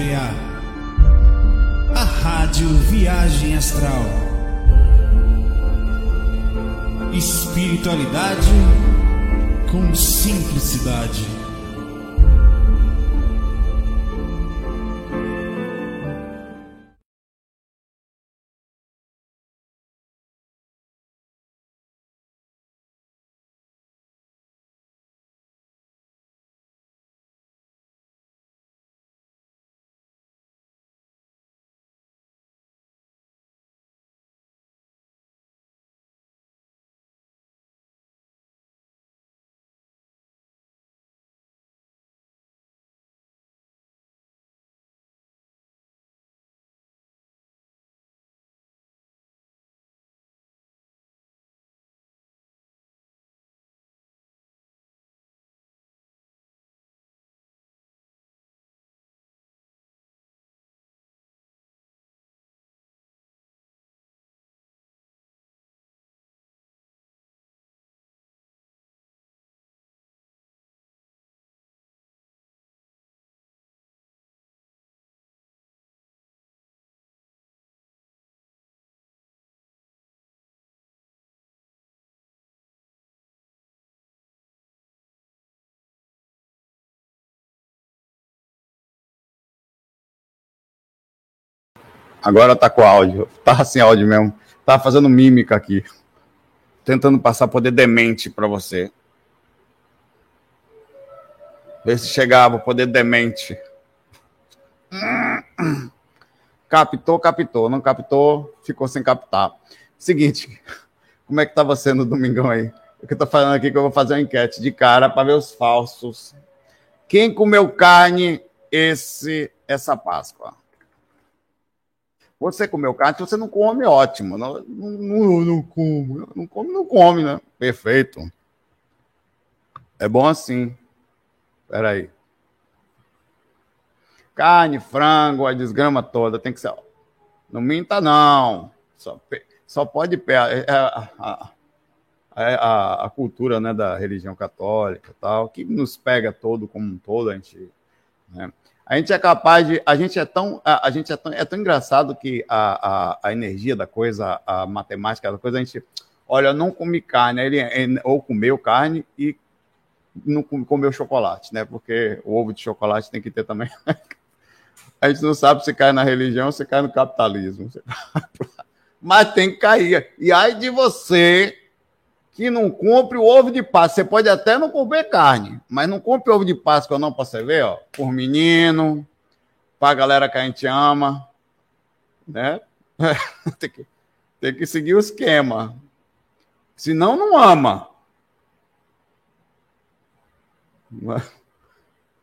desenvolver a Rádio Viagem Astral. Espiritualidade com simplicidade. Agora tá com áudio, tá sem áudio mesmo, tá fazendo mímica aqui, tentando passar poder demente pra você. Vê se chegava poder demente. Captou, não captou, ficou sem captar. Seguinte, como é que tá você no domingão aí? O que eu tô falando aqui que eu vou fazer uma enquete de cara pra ver os falsos. Quem comeu carne essa Páscoa? Você comeu carne, se você não come, ótimo. Não como. Não come, né? Perfeito. É bom assim. Espera aí. Carne, frango, a desgrama toda. Tem que ser... Não minta, não. Só pode... A cultura, né, da religião católica e tal, que nos pega todo como um todo, a gente... Né? A gente é capaz de... A gente é tão engraçado que a energia da coisa, a matemática da coisa, a gente... Olha, eu não comi carne. Ou comeu carne e não comeu chocolate, né? Porque o ovo de chocolate tem que ter também. A gente não sabe se cai na religião ou se cai no capitalismo. Mas tem que cair. E ai de você que não compre o ovo de Páscoa. Você pode até não comer carne, mas não compre ovo de Páscoa não, para você ver, ó, por menino, para a galera que a gente ama, né? Tem que seguir o esquema. Senão, não ama.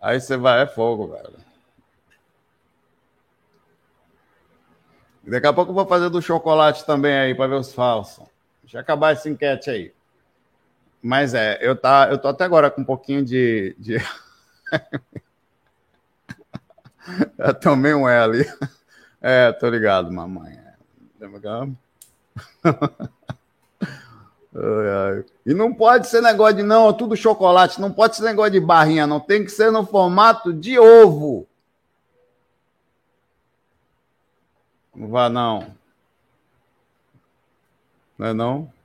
Aí você vai, é fogo, velho. Daqui a pouco eu vou fazer do chocolate também aí, para ver os falsos. Deixa eu acabar essa enquete aí. Mas eu tô até agora com um pouquinho de... Eu tomei um L ali. É, tô ligado, mamãe. E não pode ser negócio de não, tudo chocolate, não pode ser negócio de barrinha, não. Tem que ser no formato de ovo. Não vá, não. Não é não?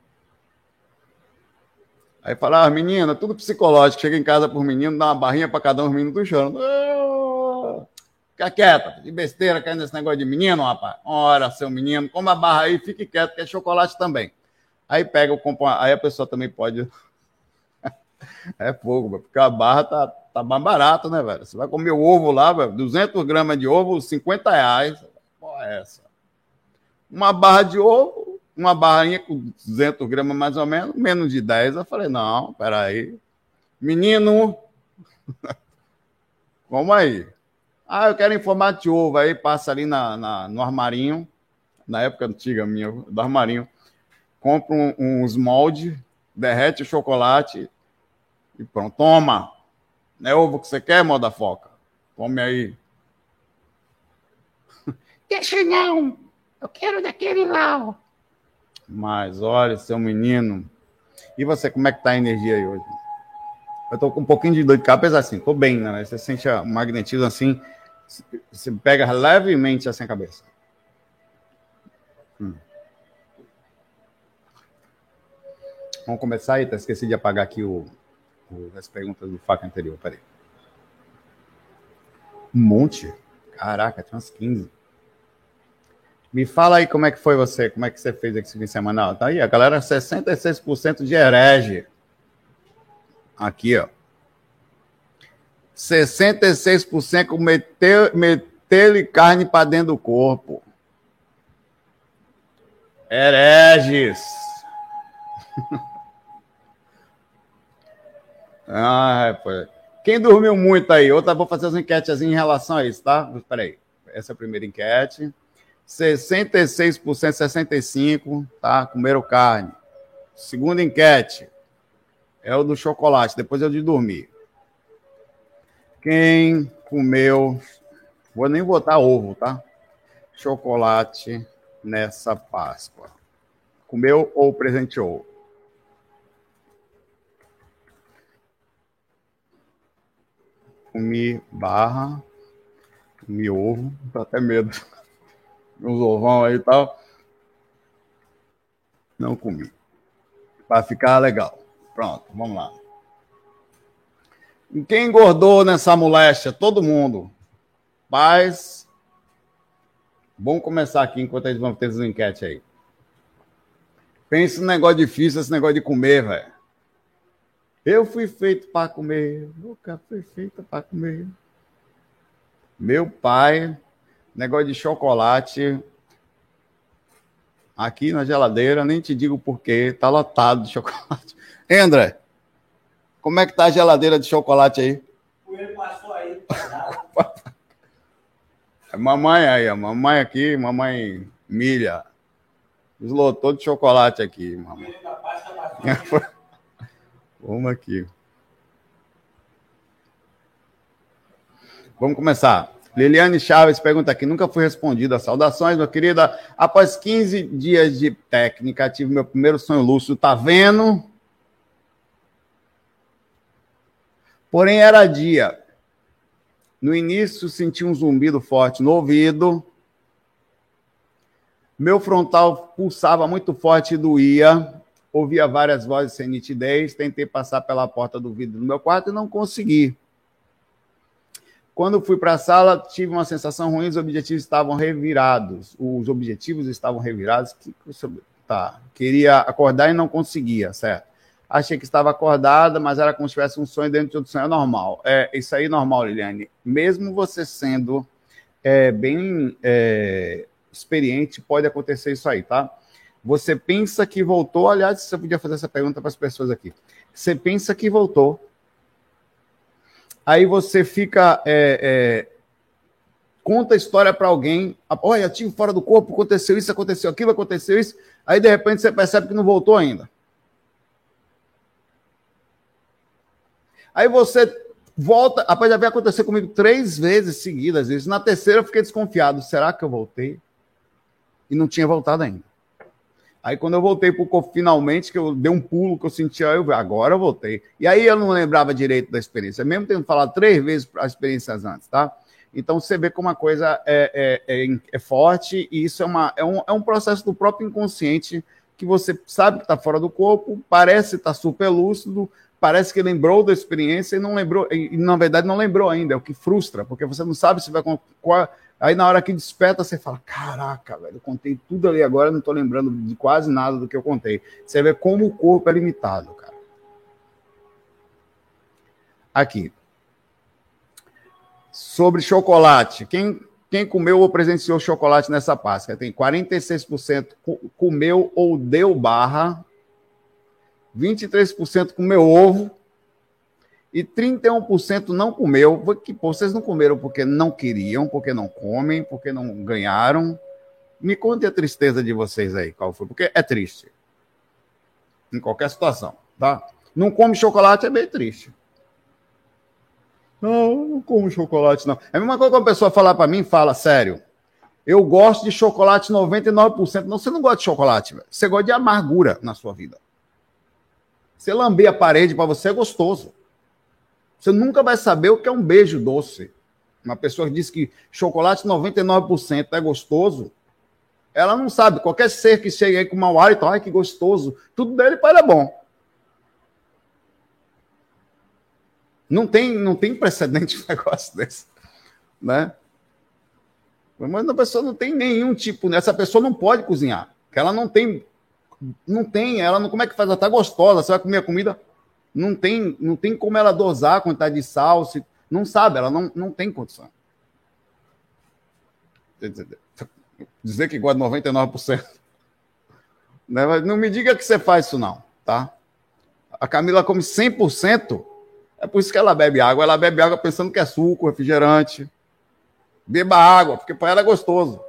Aí fala, menina, tudo psicológico. Chega em casa por menino, dá uma barrinha pra cada um, os meninos estão chorando. Fica quieta, de besteira, caindo nesse negócio de menino, rapaz. Ora, seu menino, coma a barra aí, fique quieto, que é chocolate também. Aí pega, aí a pessoa também pode... É fogo, porque a barra tá mais barata, né, velho? Você vai comer o ovo lá, velho, 200 gramas de ovo, R$50. Porra, é essa? Uma barra de ovo, uma barrinha com 200 gramas, mais ou menos, menos de 10. Eu falei, não, peraí. Menino, como aí? Ah, eu quero informar de ovo. Aí passa ali no armarinho, na época antiga minha, do armarinho, compra uns moldes, derrete o chocolate e pronto, toma. Não é ovo que você quer, moda foca? Come aí. Deixa não, eu quero daquele lá. Mas olha, seu menino. E você, como é que tá a energia aí hoje? Eu tô com um pouquinho de dor de cabeça, assim, tô bem, né? Você sente um magnetismo assim, se pega levemente assim a cabeça. Vamos começar aí, esqueci de apagar aqui as perguntas do faca anterior, peraí. Um monte? Caraca, tem umas 15. Me fala aí como é que foi você, como é que você fez esse fim de semana. Tá aí, a galera, 66% de herege. Aqui, ó. 66% meteu-lhe carne para dentro do corpo. Hereges. Ah, rapaz. Quem dormiu muito aí? Outra, vou fazer as enquetes em relação a isso, tá? Espera aí. Essa é a primeira enquete. 66%, 65%, tá? Comeram carne. Segunda enquete é o do chocolate, depois é o de dormir. Quem comeu... Vou nem botar ovo, tá? Chocolate nessa Páscoa. Comeu ou presenteou? Comi ovo, tá até medo. Uns ovão aí e tal. Não comi. Pra ficar legal. Pronto, vamos lá. E quem engordou nessa moléstia? Todo mundo. Mas... Vamos começar aqui enquanto eles vão ter as enquetes aí. Pensa no negócio difícil, esse negócio de comer, velho. Eu fui feito para comer, nunca fui feito para comer. Meu pai, negócio de chocolate, aqui na geladeira, nem te digo porquê, tá lotado de chocolate. Ei, André, como é que tá a geladeira de chocolate aí? O ele passou aí. A mamãe aí, a mamãe aqui, mamãe Milha, deslotou de chocolate aqui, mamãe. Vamos aqui. Vamos começar. Liliane Chaves pergunta aqui, nunca fui respondida. Saudações, minha querida. Após 15 dias de técnica, tive meu primeiro sonho lúcido. Tá vendo? Porém, era dia. No início, senti um zumbido forte no ouvido. Meu frontal pulsava muito forte e doía. Ouvia várias vozes sem nitidez, tentei passar pela porta do vidro do meu quarto e não consegui. Quando fui para a sala, tive uma sensação ruim, os objetivos estavam revirados. Tá. Queria acordar e não conseguia, certo? Achei que estava acordada, mas era como se tivesse um sonho dentro de outro sonho. É normal. É, isso aí é normal, Liliane. Mesmo você sendo bem experiente, pode acontecer isso aí, tá? Você pensa que voltou... Aliás, você podia fazer essa pergunta para as pessoas aqui. Você pensa que voltou. Aí você fica... conta a história para alguém. Olha, tive fora do corpo, aconteceu isso, aconteceu aquilo, aconteceu isso. Aí, de repente, você percebe que não voltou ainda. Aí você volta... Rapaz, já veio acontecer comigo 3 vezes seguidas. Isso. Na terceira, eu fiquei desconfiado. Será que eu voltei? E não tinha voltado ainda. Aí, quando eu voltei pro corpo, finalmente, que eu dei um pulo, que eu senti, agora eu voltei. E aí, eu não lembrava direito da experiência, mesmo tendo falado 3 vezes as experiências antes, tá? Então, você vê como a coisa é forte, e isso é um processo do próprio inconsciente, que você sabe que está fora do corpo, parece estar super lúcido, parece que lembrou da experiência e não lembrou, e na verdade não lembrou ainda, é o que frustra, porque você não sabe se vai... Aí, na hora que desperta, você fala, caraca, velho, eu contei tudo ali agora, não estou lembrando de quase nada do que eu contei. Você vê como o corpo é limitado, cara. Aqui. Sobre chocolate. Quem comeu ou presenciou chocolate nessa Páscoa? Tem 46% comeu ou deu barra, 23% comeu ovo, e 31% não comeu. Vocês não comeram porque não queriam, porque não comem, porque não ganharam. Me conte a tristeza de vocês aí, qual foi? Porque é triste. Em qualquer situação, tá? Não come chocolate é bem triste. Não, não como chocolate, não. É a mesma coisa que uma pessoa falar pra mim, fala, sério, eu gosto de chocolate 99%. Não, você não gosta de chocolate, velho. Você gosta de amargura na sua vida. Você lamber a parede pra você é gostoso. Você nunca vai saber o que é um beijo doce. Uma pessoa que diz que chocolate 99% é gostoso, ela não sabe. Qualquer ser que chegue aí com mau hálito, ai, que gostoso, tudo dele para bom. Não tem precedente um negócio desse, né? Mas a pessoa não tem nenhum tipo... Essa pessoa não pode cozinhar, porque ela não tem... ela não, como é que faz? Ela tá gostosa, você vai comer a comida... Não tem como ela dosar a quantidade de sal, se, não sabe, ela não tem condição. Dizer que guarda 99%. Né? Mas não me diga que você faz isso não, tá? A Camila come 100%, é por isso que ela bebe água pensando que é suco, refrigerante. Beba água, porque para ela é gostoso.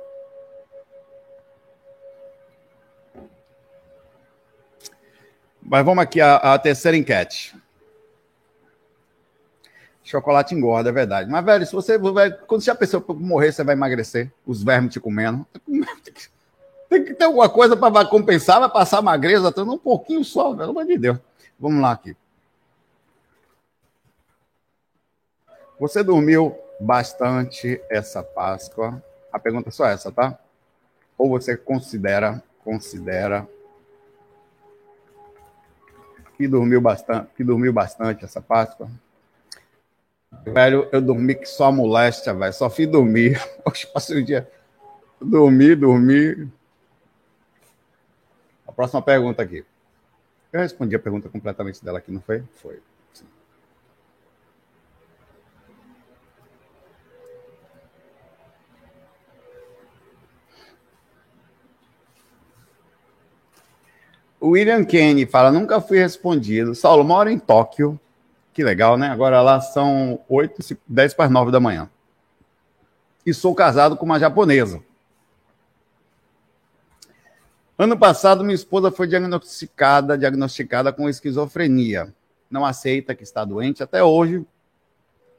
Mas vamos aqui à terceira enquete. Chocolate engorda, é verdade. Mas, velho, se você... Velho, quando você já pensou que morrer, você vai emagrecer. Os vermes te comendo. Tem que ter alguma coisa para compensar, vai passar magreza, até um pouquinho só, velho. Pelo amor de Deus. Vamos lá aqui. Você dormiu bastante essa Páscoa? A pergunta é só essa, tá? Ou você considera... que dormiu bastante essa Páscoa. Velho, eu dormi que só moléstia, velho. Só fui dormir. Hoje passei o dia. Dormi. A próxima pergunta aqui. Eu respondi a pergunta completamente dela aqui, não foi? Foi. Sim. William Kane fala, nunca fui respondido. Saulo, mora em Tóquio. Que legal, né? Agora lá são 10 para as 9 da manhã. E sou casado com uma japonesa. Ano passado, minha esposa foi diagnosticada com esquizofrenia. Não aceita que está doente até hoje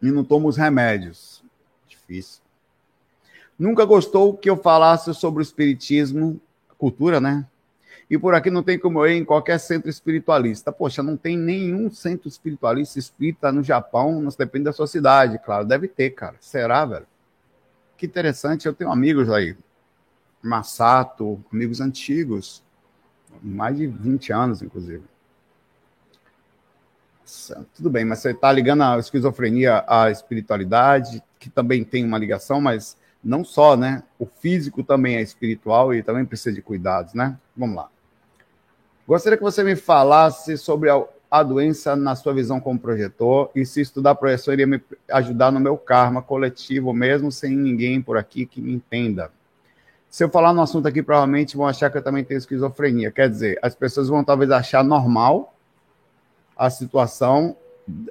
e não toma os remédios. Difícil. Nunca gostou que eu falasse sobre o espiritismo, cultura, né? E por aqui não tem como eu ir em qualquer centro espiritualista. Poxa, não tem nenhum centro espiritualista espírita no Japão, não depende da sua cidade, claro. Deve ter, cara. Será, velho? Que interessante, eu tenho amigos aí. Masato, amigos antigos. Mais de 20 anos, inclusive. Tudo bem, mas você está ligando a esquizofrenia à espiritualidade, que também tem uma ligação, mas não só, né? O físico também é espiritual e também precisa de cuidados, né? Vamos lá. Gostaria que você me falasse sobre a doença na sua visão como projetor e se estudar projeção iria me ajudar no meu karma coletivo, mesmo sem ninguém por aqui que me entenda. Se eu falar no assunto aqui, provavelmente vão achar que eu também tenho esquizofrenia. Quer dizer, as pessoas vão talvez achar normal a situação,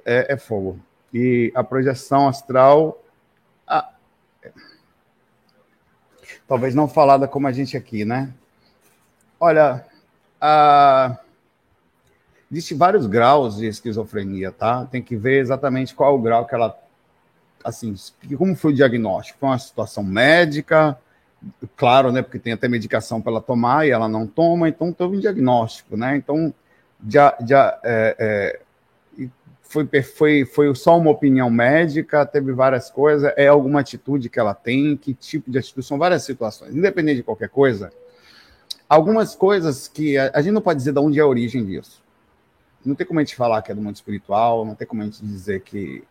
é fogo. E a projeção astral... Talvez não falada como a gente aqui, né? Olha, existe vários graus de esquizofrenia, tá? Tem que ver exatamente qual é o grau que ela... Assim, como foi o diagnóstico? Foi uma situação médica, claro, né? Porque tem até medicação para ela tomar e ela não toma, então teve um diagnóstico, né? Então, foi só uma opinião médica, teve várias coisas, é alguma atitude que ela tem, que tipo de atitude, são várias situações. Independente de qualquer coisa... Algumas coisas que a gente não pode dizer de onde é a origem disso. Não tem como a gente falar que é do mundo espiritual, não tem como a gente dizer que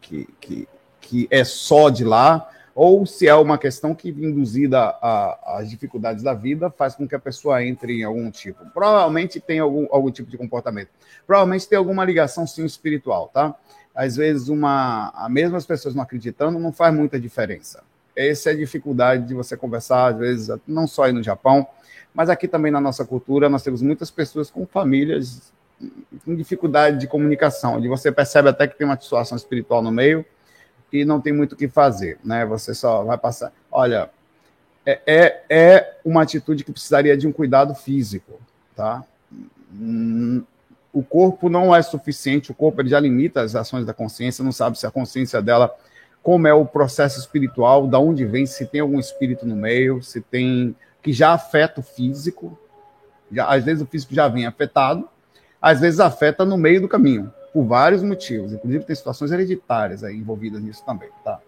é só de lá, ou se é uma questão que, induzida às dificuldades da vida, faz com que a pessoa entre em algum tipo. Provavelmente tem algum tipo de comportamento. Provavelmente tem alguma ligação, sim, espiritual, tá? Às vezes, mesmo as pessoas não acreditando, não faz muita diferença. Essa é a dificuldade de você conversar, às vezes, não só aí no Japão, mas aqui também na nossa cultura, nós temos muitas pessoas com famílias com dificuldade de comunicação, onde você percebe até que tem uma situação espiritual no meio e não tem muito o que fazer, né? Você só vai passar... Olha, é uma atitude que precisaria de um cuidado físico, tá? O corpo não é suficiente, o corpo ele já limita as ações da consciência, não sabe se a consciência dela, como é o processo espiritual, da onde vem, se tem algum espírito no meio, se tem... que já afeta o físico, às vezes o físico já vem afetado, às vezes afeta no meio do caminho, por vários motivos, inclusive tem situações hereditárias aí envolvidas nisso também, tá?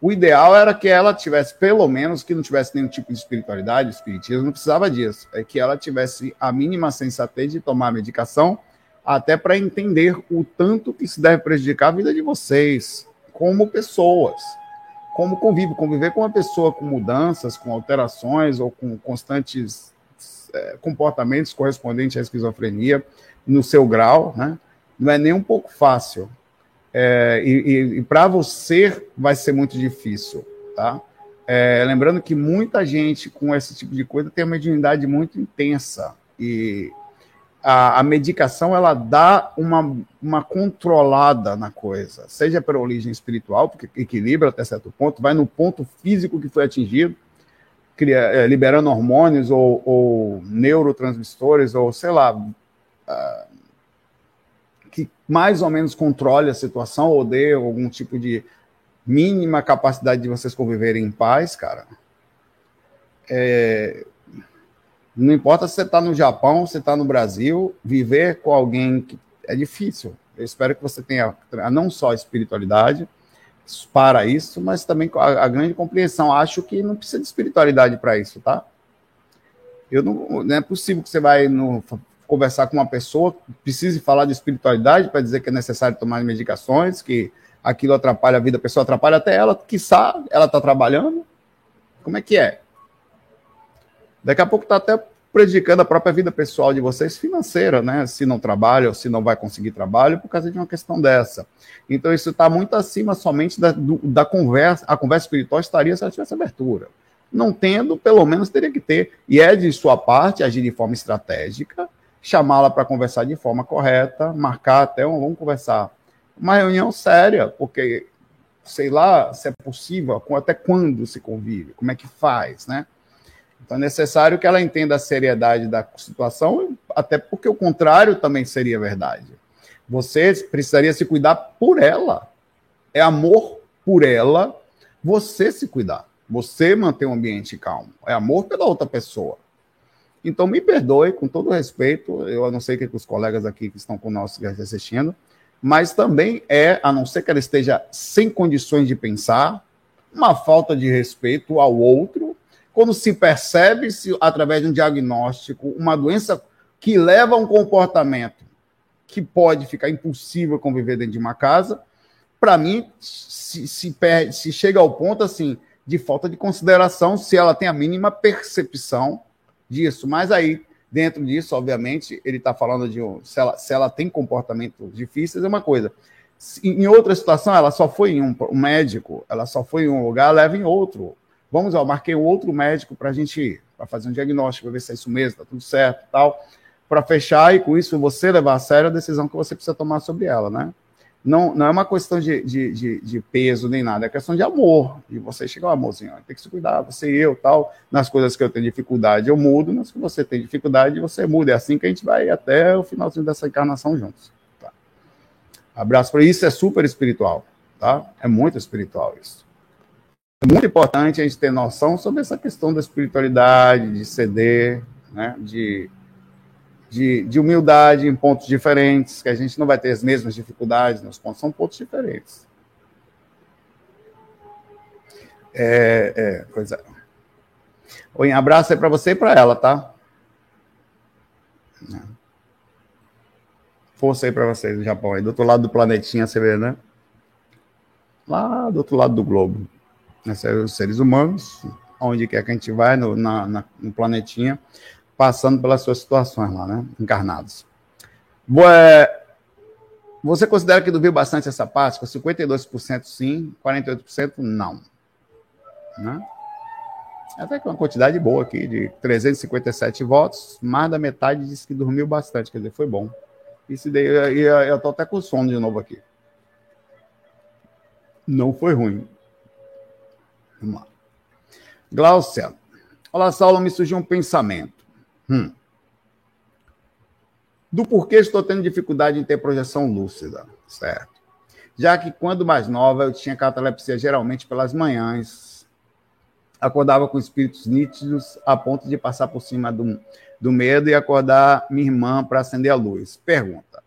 o ideal era que ela tivesse, pelo menos, que não tivesse nenhum tipo de espiritualidade, espiritismo, não precisava disso. É que ela tivesse a mínima sensatez de tomar a medicação, até para entender o tanto que se deve prejudicar a vida de vocês, como pessoas, como conviver com uma pessoa com mudanças, com alterações ou com constantes comportamentos correspondentes à esquizofrenia no seu grau, né? Não é nem um pouco fácil. E para você vai ser muito difícil, tá? Lembrando que muita gente com esse tipo de coisa tem uma mediunidade muito intensa e a medicação, ela dá uma controlada na coisa, seja pela origem espiritual, porque equilibra até certo ponto, vai no ponto físico que foi atingido, liberando hormônios ou neurotransmissores, ou sei lá, que mais ou menos controle a situação, ou dê algum tipo de mínima capacidade de vocês conviverem em paz, cara. Não importa se você está no Japão, se você está no Brasil, viver com alguém que é difícil. Eu espero que você tenha não só a espiritualidade para isso, mas também a grande compreensão. Acho que não precisa de espiritualidade para isso, tá? Não é possível que você vai conversar com uma pessoa, precise falar de espiritualidade para dizer que é necessário tomar medicações, que aquilo atrapalha a vida da pessoa, atrapalha até ela, quiçá ela está trabalhando. Como é que é? Daqui a pouco está até prejudicando a própria vida pessoal de vocês, financeira, né? Se não trabalha ou se não vai conseguir trabalho por causa de uma questão dessa. Então, isso está muito acima somente da conversa. A conversa espiritual estaria se ela tivesse abertura. Não tendo, pelo menos teria que ter. E é de sua parte agir de forma estratégica, chamá-la para conversar de forma correta, marcar até vamos conversar. Uma reunião séria, porque sei lá se é possível, até quando se convive, como é que faz, né? Então é necessário que ela entenda a seriedade da situação, até porque o contrário também seria verdade. Você precisaria se cuidar por ela. É amor por ela, você se cuidar. Você manter o ambiente calmo. É amor pela outra pessoa. Então me perdoe, com todo respeito, eu não sei o que os colegas aqui que estão conosco assistindo, mas também a não ser que ela esteja sem condições de pensar, uma falta de respeito ao outro, como se percebe através de um diagnóstico, uma doença que leva a um comportamento que pode ficar impossível conviver dentro de uma casa, para mim, se chega ao ponto assim, de falta de consideração, se ela tem a mínima percepção disso. Mas aí, dentro disso, obviamente, ele está falando de se ela tem comportamentos difíceis, é uma coisa. Em outra situação, ela só foi em um médico, ela só foi em um lugar, leva em outro. Vamos lá, marquei um outro médico para a gente ir, para fazer um diagnóstico, para ver se é isso mesmo, tá tudo certo e tal, para fechar e com isso você levar a sério a decisão que você precisa tomar sobre ela, né? Não é uma questão de peso nem nada, é questão de amor, e você chega, amorzinho, tem que se cuidar, você e eu, tal, nas coisas que eu tenho dificuldade eu mudo, nas que você tem dificuldade você muda, é assim que a gente vai até o finalzinho dessa encarnação juntos, tá? Abraço para isso, é super espiritual, tá? É muito espiritual isso. É muito importante a gente ter noção sobre essa questão da espiritualidade, de ceder, né? de humildade em pontos diferentes, que a gente não vai ter as mesmas dificuldades nos pontos, são pontos diferentes. Pois é. Oi, um abraço aí para você e para ela, tá? Força aí para vocês do Japão, aí do outro lado do planetinha, você vê, né? Lá do outro lado do globo. Os seres humanos, onde quer que a gente vai, no planetinha, passando pelas suas situações lá, né? Encarnados. Você considera que duviu bastante essa parte? Com 52% sim, 48% não. Né? Até que uma quantidade boa aqui, de 357 votos, mais da metade disse que dormiu bastante, quer dizer, foi bom. Isso daí, eu estou até com sono de novo aqui. Não foi ruim. Vamos lá. Glaucia. Olá, Saulo, me surgiu um pensamento. Do porquê estou tendo dificuldade em ter projeção lúcida, certo? Já que quando mais nova eu tinha catalepsia geralmente pelas manhãs, acordava com espíritos nítidos a ponto de passar por cima do medo e acordar minha irmã para acender a luz. Pergunta.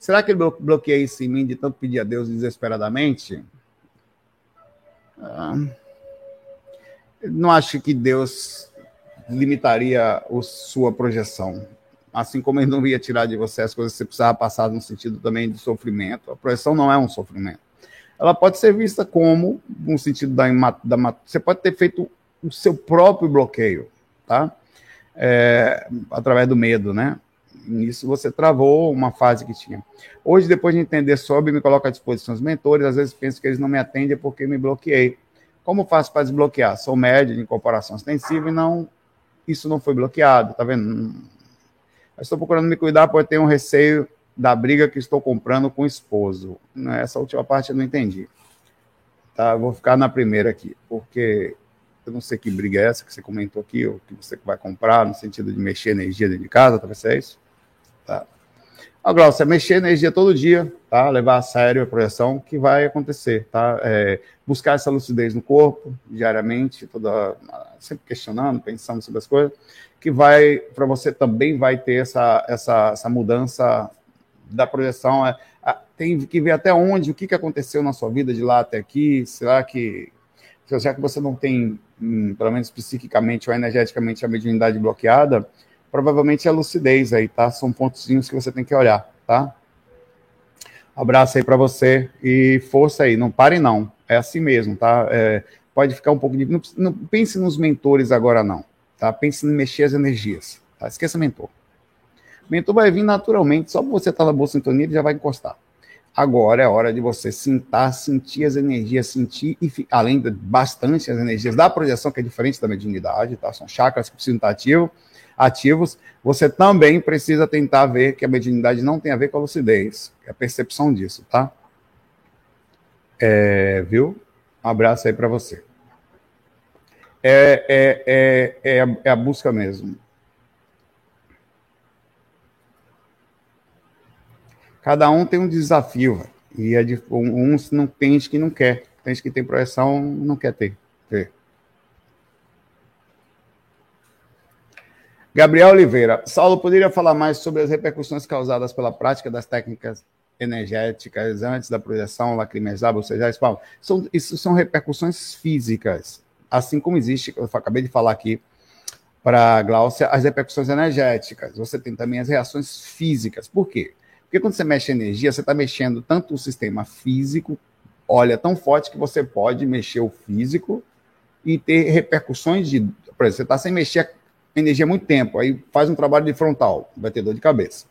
Será que eu bloqueei isso em mim de tanto pedir a Deus desesperadamente? Não acho que Deus limitaria a sua projeção. Assim como ele não ia tirar de você as coisas que você precisava passar no sentido também de sofrimento. A projeção não é um sofrimento. Ela pode ser vista como, no sentido da você pode ter feito o seu próprio bloqueio, tá? Através do medo, né? Nisso você travou uma fase que tinha. Hoje, depois de entender sobre, me coloco à disposição dos mentores, às vezes penso que eles não me atendem porque me bloqueei. Como faço para desbloquear? Sou médio em comparação extensiva e não, isso não foi bloqueado, tá vendo? Eu estou procurando me cuidar porque tenho um receio da briga que estou comprando com o esposo. Essa última parte eu não entendi. Tá, eu vou ficar na primeira aqui, porque eu não sei que briga é essa que você comentou aqui, ou que você vai comprar, no sentido de mexer energia dentro de casa, talvez seja isso. Tá. Agora, você mexer energia todo dia, tá? Levar a sério a projeção, que vai acontecer, tá? Buscar essa lucidez no corpo, diariamente, sempre questionando, pensando sobre as coisas, que vai, para você também vai ter essa mudança da projeção. Tem que ver até onde, o que aconteceu na sua vida de lá até aqui, já que você não tem, pelo menos psiquicamente ou energeticamente, a mediunidade bloqueada, provavelmente é a lucidez aí, tá? São pontinhos que você tem que olhar, tá? Abraço aí pra você e força aí, não pare não, é assim mesmo, tá? Pode ficar um pouco de... Não pense nos mentores agora não, tá? Pense em mexer as energias, tá? Esqueça mentor. Mentor vai vir naturalmente, só você tá na boa sintonia ele já vai encostar. Agora é hora de você sentir as energias, além de bastante as energias da projeção, que é diferente da mediunidade, tá? São chakras que precisam estar ativos. Você também precisa tentar ver que a mediunidade não tem a ver com a lucidez, é a percepção disso, tá? Viu? Um abraço aí para você. É a busca mesmo. Cada um tem um desafio, véio. E uns não tem gente que não quer. Tem gente que tem projeção, não quer ter. Gabriel Oliveira. Saulo, poderia falar mais sobre as repercussões causadas pela prática das técnicas energéticas antes da projeção lacrimejar, ou seja, isso são repercussões físicas. Assim como existe, eu acabei de falar aqui, para a Gláucia, as repercussões energéticas. Você tem também as reações físicas. Por quê? Porque quando você mexe energia, você está mexendo tanto o sistema físico, tão forte que você pode mexer o físico e ter repercussões de... Por exemplo, você está sem mexer energia há muito tempo, aí faz um trabalho de frontal, vai ter dor de cabeça.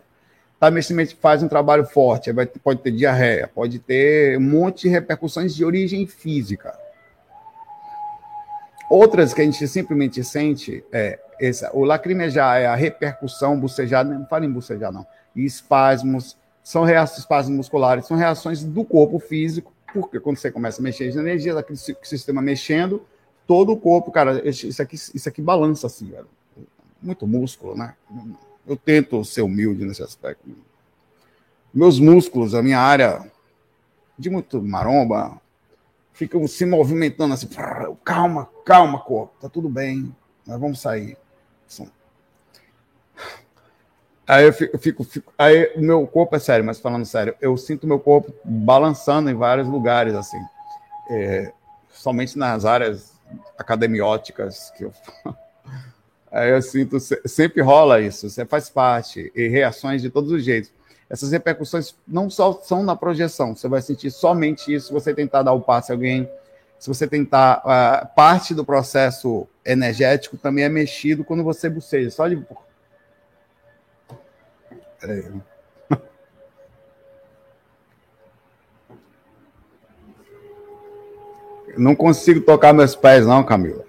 Faz um trabalho forte, pode ter diarreia, pode ter um monte de repercussões de origem física. Outras que a gente simplesmente sente, o lacrimejar é a repercussão, bucejar, não fala em bucejar não, e espasmos, são espasmos musculares, são reações do corpo físico, porque quando você começa a mexer as energias, aquele sistema mexendo, todo o corpo, cara, isso aqui balança assim, velho. Muito músculo, né? Eu tento ser humilde nesse aspecto. Meus músculos, a minha área de muito maromba, ficam se movimentando assim, calma, corpo, tá tudo bem, nós vamos sair. Aí eu fico, meu corpo é sério, mas falando sério, eu sinto meu corpo balançando em vários lugares, assim, somente nas áreas academióticas que eu falo. Aí eu sinto, sempre rola isso, você faz parte, e reações de todos os jeitos. Essas repercussões não só são na projeção, você vai sentir somente isso se você tentar dar o passe a alguém, se você tentar, parte do processo energético também é mexido quando você buceja, só de... Eu não consigo tocar meus pés não, Camila.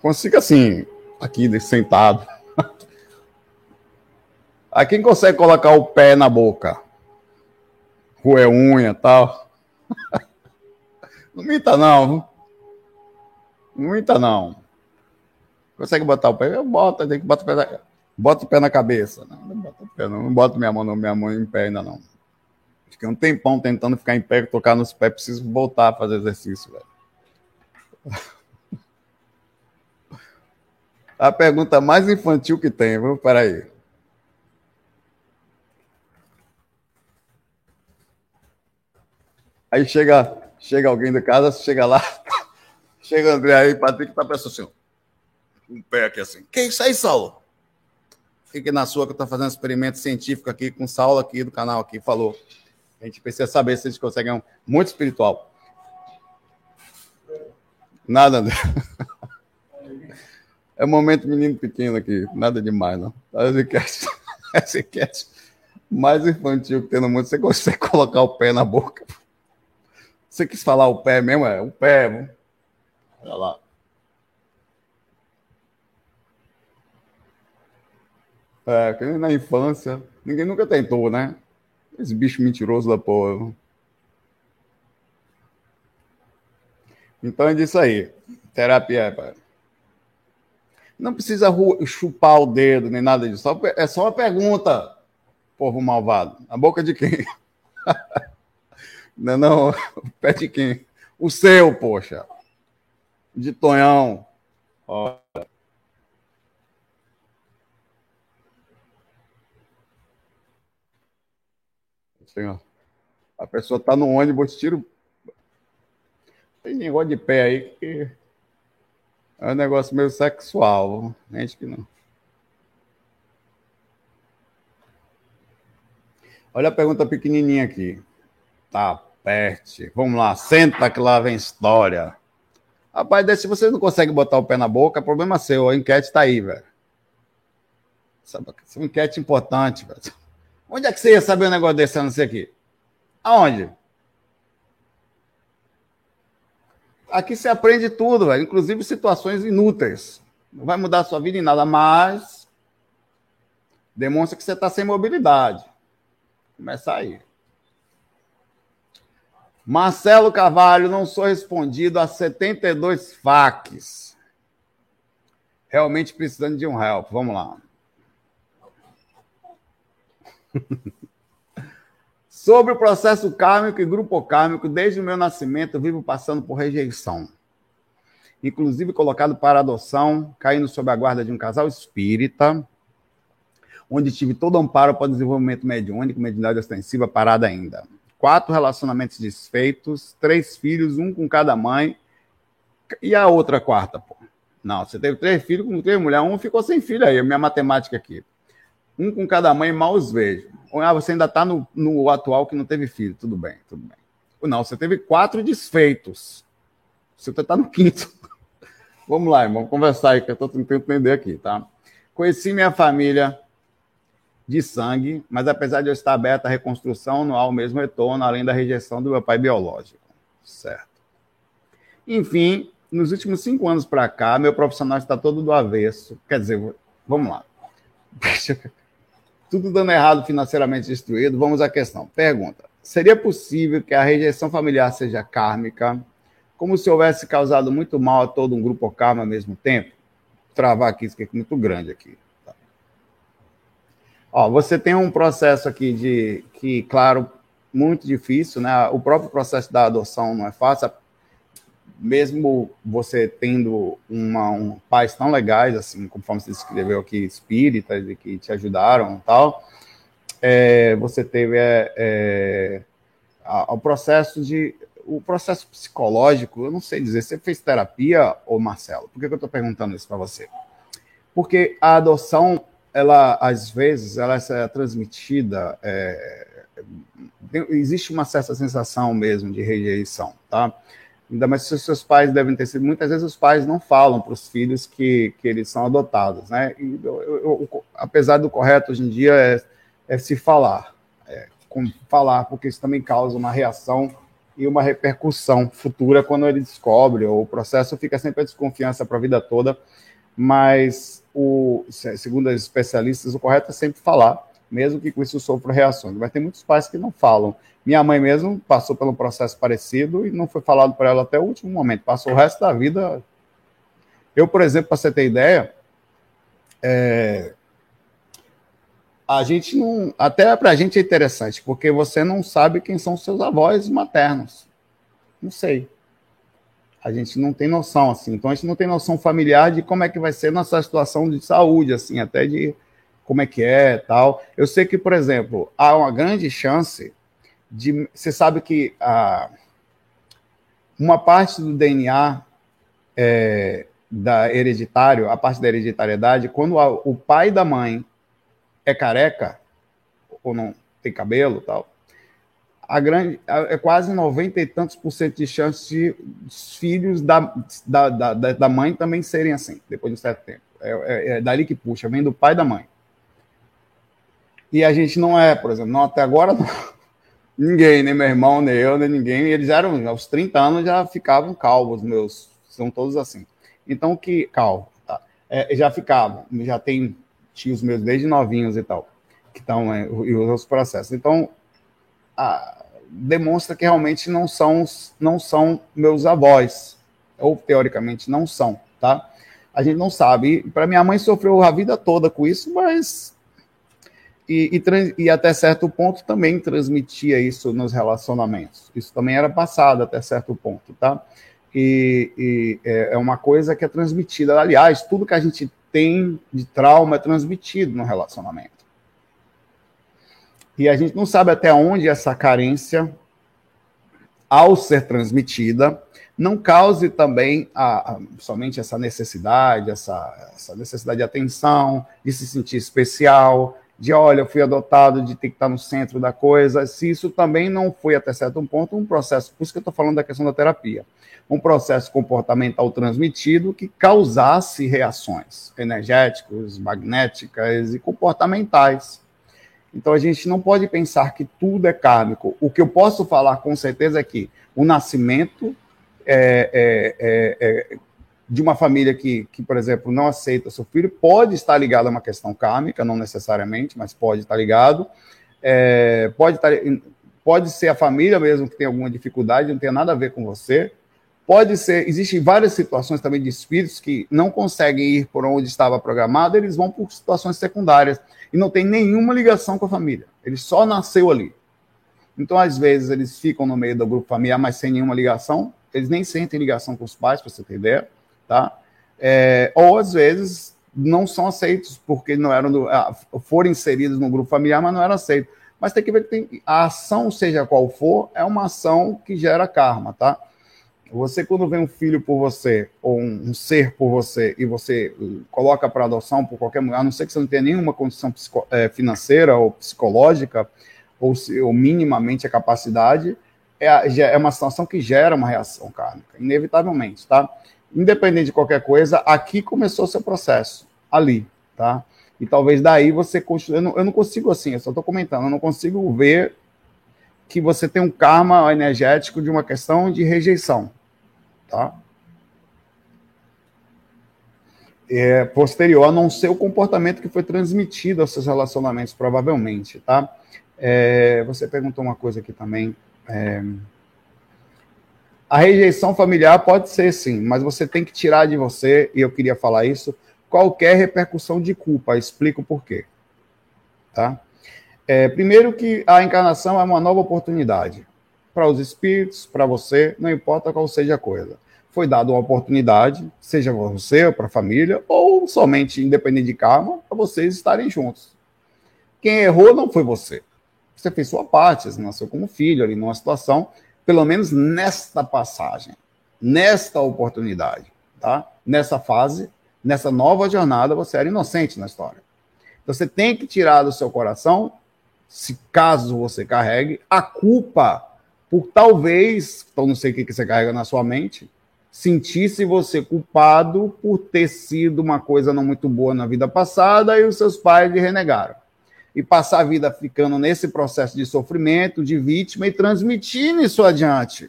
Consigo assim, aqui sentado. A quem consegue colocar o pé na boca? Roer unha e tal. Não minta não. Consegue botar o pé? Eu boto, tem que botar o pé na... Bota o pé na cabeça. Não boto o pé, não boto minha mão em pé ainda, não. Fiquei um tempão tentando ficar em pé, tocar nos pés. Preciso voltar a fazer exercício, velho. A pergunta mais infantil que tem, viu? Peraí. Aí chega Chega alguém da casa, chega lá, chega o André aí, Patrick, tá pensando assim, um pé aqui assim. Que isso aí, Saulo? Fique na sua que eu tô fazendo um experimento científico aqui com o Saulo aqui do canal aqui, falou. A gente precisa saber se eles conseguem um muito espiritual. Nada, André. É um momento menino pequeno aqui, nada demais, não. Essa enquete mais infantil que tem no mundo, você consegue colocar o pé na boca. Você quis falar o pé mesmo? É o pé, mano. Olha lá. É, que na infância, ninguém nunca tentou, né? Esse bicho mentiroso da porra. Então é disso aí. Terapia, pai. Não precisa chupar o dedo, nem nada disso. É só uma pergunta, povo malvado. A boca de quem? Não, não. O pé de quem? O seu, poxa. De Tonhão. Ó. Assim, ó. A pessoa tá no ônibus, tira o... Tem negócio de pé aí que... É um negócio meio sexual. Gente que não. Olha a pergunta pequenininha aqui. Tá, aperte. Vamos lá, senta que lá vem história. Rapaz, se você não consegue botar o pé na boca, problema seu. A enquete tá aí, velho. Essa é uma enquete importante, velho. Onde é que você ia saber um negócio desse ano aqui? Aonde? Aqui você aprende tudo, velho. Inclusive situações inúteis. Não vai mudar a sua vida em nada, mas demonstra que você está sem mobilidade. Começa aí. Marcelo Carvalho, não sou respondido a 72 facs. Realmente precisando de um help. Vamos lá. Sobre o processo kármico e grupo kármico, desde o meu nascimento eu vivo passando por rejeição. Inclusive colocado para adoção, caindo sob a guarda de um casal espírita, onde tive todo o amparo para o desenvolvimento mediúnico, mediunidade ostensiva, parada ainda. 4 relacionamentos desfeitos, 3 filhos, um com cada mãe, e a outra quarta, pô. Não, você teve 3 filhos com 3 mulheres, um ficou sem filho aí, a minha matemática aqui. Um com cada mãe, mal os vejo. Ou ah, você ainda está no atual que não teve filho. Tudo bem, tudo bem. Ou não, você teve 4 desfeitos. Você está no 5º. Vamos lá, irmão, conversar aí, que eu estou tentando entender aqui, tá? Conheci minha família de sangue, mas apesar de eu estar aberta à reconstrução, não há o mesmo retorno, além da rejeição do meu pai biológico. Certo. Enfim, nos últimos 5 anos para cá, meu profissional está todo do avesso. Quer dizer, vamos lá. Tudo dando errado, financeiramente destruído. Vamos à questão. Pergunta. Seria possível que a rejeição familiar seja kármica, como se houvesse causado muito mal a todo um grupo karma ao mesmo tempo? Vou travar aqui, isso aqui é muito grande aqui. Tá. Ó, você tem um processo aqui de que, claro, muito difícil, né? O próprio processo da adoção não é fácil. Mesmo você tendo pais tão legais, assim, conforme você escreveu aqui, espíritas, e que te ajudaram e tal, você teve o processo psicológico, eu não sei dizer, você fez terapia, ô Marcelo? Por que eu estou perguntando isso para você? Porque a adoção, ela, às vezes, ela é transmitida, existe uma certa sensação mesmo de rejeição, tá? Ainda mais se os seus pais devem ter sido... Muitas vezes os pais não falam para os filhos que eles são adotados, né? E apesar do correto hoje em dia é se falar. Falar, porque isso também causa uma reação e uma repercussão futura quando ele descobre, ou o processo fica sempre a desconfiança para a vida toda, mas, segundo os especialistas, o correto é sempre falar, mesmo que com isso sofra reações. Mas tem muitos pais que não falam. Minha mãe mesmo passou por um processo parecido e não foi falado para ela até o último momento. Passou o resto da vida... Eu, por exemplo, para você ter ideia, a gente não... Até para a gente é interessante, porque você não sabe quem são seus avós maternos. Não sei. A gente não tem noção, assim. Então, a gente não tem noção familiar de como é que vai ser nossa situação de saúde, assim, até de como é que é e tal. Eu sei que, por exemplo, há uma grande chance... Você sabe que Uma parte do DNA a parte da hereditariedade, quando o pai da mãe é careca, ou não tem cabelo e tal, é quase 90% e tantos % de chance de os filhos da mãe também serem assim, depois de um certo tempo. É dali que puxa, vem do pai e da mãe. E a gente não é, por exemplo, não, até agora não. Ninguém, nem meu irmão, nem eu, nem ninguém. Eles eram, aos 30 anos, já ficavam calvos, meus, são todos assim. Então, calvo, tá? Já ficavam, já tem tios meus desde novinhos e tal, que estão e os processos. Então, demonstra que realmente não são meus avós, ou teoricamente não são, tá? A gente não sabe. Para minha mãe sofreu a vida toda com isso, mas... E até certo ponto também transmitia isso nos relacionamentos. Isso também era passado até certo ponto, tá? E é uma coisa que é transmitida. Aliás, tudo que a gente tem de trauma é transmitido no relacionamento. E a gente não sabe até onde essa carência, ao ser transmitida, não cause também somente essa necessidade de atenção, de se sentir especial... de, olha, eu fui adotado, de ter que estar no centro da coisa, se isso também não foi, até certo ponto, um processo, por isso que eu estou falando da questão da terapia, um processo comportamental transmitido que causasse reações energéticas, magnéticas e comportamentais. Então, a gente não pode pensar que tudo é kármico. O que eu posso falar, com certeza, é que o nascimento de uma família que, por exemplo, não aceita seu filho, pode estar ligado a uma questão kármica, não necessariamente, mas pode estar ligado. Pode ser a família mesmo que tem alguma dificuldade, não tem nada a ver com você. Pode ser... Existem várias situações também de espíritos que não conseguem ir por onde estava programado, eles vão por situações secundárias e não tem nenhuma ligação com a família. Ele só nasceu ali. Então, às vezes, eles ficam no meio do grupo familiar, mas sem nenhuma ligação. Eles nem sentem ligação com os pais, para você ter ideia. Tá? Ou às vezes não são aceitos porque não eram foram inseridos no grupo familiar, mas não eram aceitos. Mas tem que ver que a ação, seja qual for, é uma ação que gera karma, tá? Você, quando vem um filho por você, ou um ser por você, e você coloca para adoção por qualquer mulher, a não ser que você não tenha nenhuma condição financeira ou psicológica, ou minimamente a capacidade, é uma situação que gera uma reação kármica, inevitavelmente, tá? Independente de qualquer coisa, aqui começou o seu processo, ali, tá? E talvez daí você continue... Eu não consigo assim, eu só estou comentando, eu não consigo ver que você tem um karma energético de uma questão de rejeição, tá? Posterior a não ser o comportamento que foi transmitido aos seus relacionamentos, provavelmente, tá? Você perguntou uma coisa aqui também... A rejeição familiar pode ser, sim, mas você tem que tirar de você, e eu queria falar isso, qualquer repercussão de culpa. Explico por quê. Tá? Primeiro que a encarnação é uma nova oportunidade. Para os espíritos, para você, não importa qual seja a coisa. Foi dada uma oportunidade, seja para você, ou para a família, ou somente independente de karma, para vocês estarem juntos. Quem errou não foi você. Você fez sua parte, você nasceu como filho ali numa situação... Pelo menos nesta passagem, nesta oportunidade, tá? Nessa fase, nessa nova jornada, você era inocente na história. Então, você tem que tirar do seu coração, se caso você carregue, a culpa por talvez, então não sei o que você carrega na sua mente, sentir-se você culpado por ter sido uma coisa não muito boa na vida passada e os seus pais lhe renegaram. E passar a vida ficando nesse processo de sofrimento, de vítima, e transmitindo isso adiante.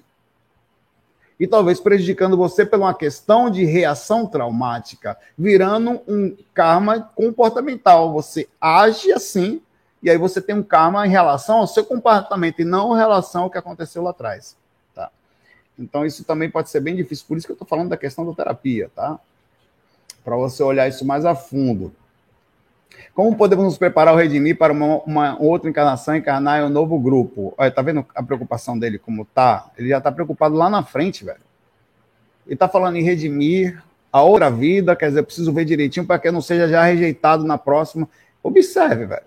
E talvez prejudicando você por uma questão de reação traumática, virando um karma comportamental. Você age assim, e aí você tem um karma em relação ao seu comportamento, e não em relação ao que aconteceu lá atrás. Tá? Então isso também pode ser bem difícil, por isso que eu estou falando da questão da terapia, tá? Para você olhar isso mais a fundo. Como podemos nos preparar ou redimir para uma outra encarnação, encarnar em um novo grupo? Olha, tá vendo a preocupação dele como tá? Ele já tá preocupado lá na frente, velho. Ele tá falando em redimir a outra vida, quer dizer, eu preciso ver direitinho para que eu não seja já rejeitado na próxima. Observe, velho.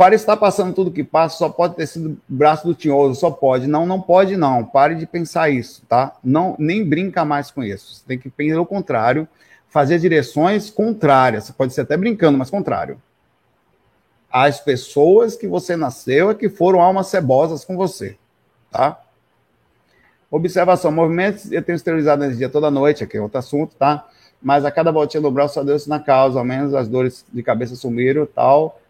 Para estar passando tudo que passa, só pode ter sido braço do tinhoso, só pode. Não, não pode não. Pare de pensar isso, tá? Não, nem brinca mais com isso. Você tem que pensar o contrário, fazer direções contrárias. Você pode ser até brincando, mas contrário. As pessoas que você nasceu é que foram almas cebosas com você, tá? Observação, movimentos, eu tenho esterilizado nesse dia toda noite, aqui é outro assunto, tá? Mas a cada voltinha do braço, só Deus na causa, ao menos as dores de cabeça sumiram e tal.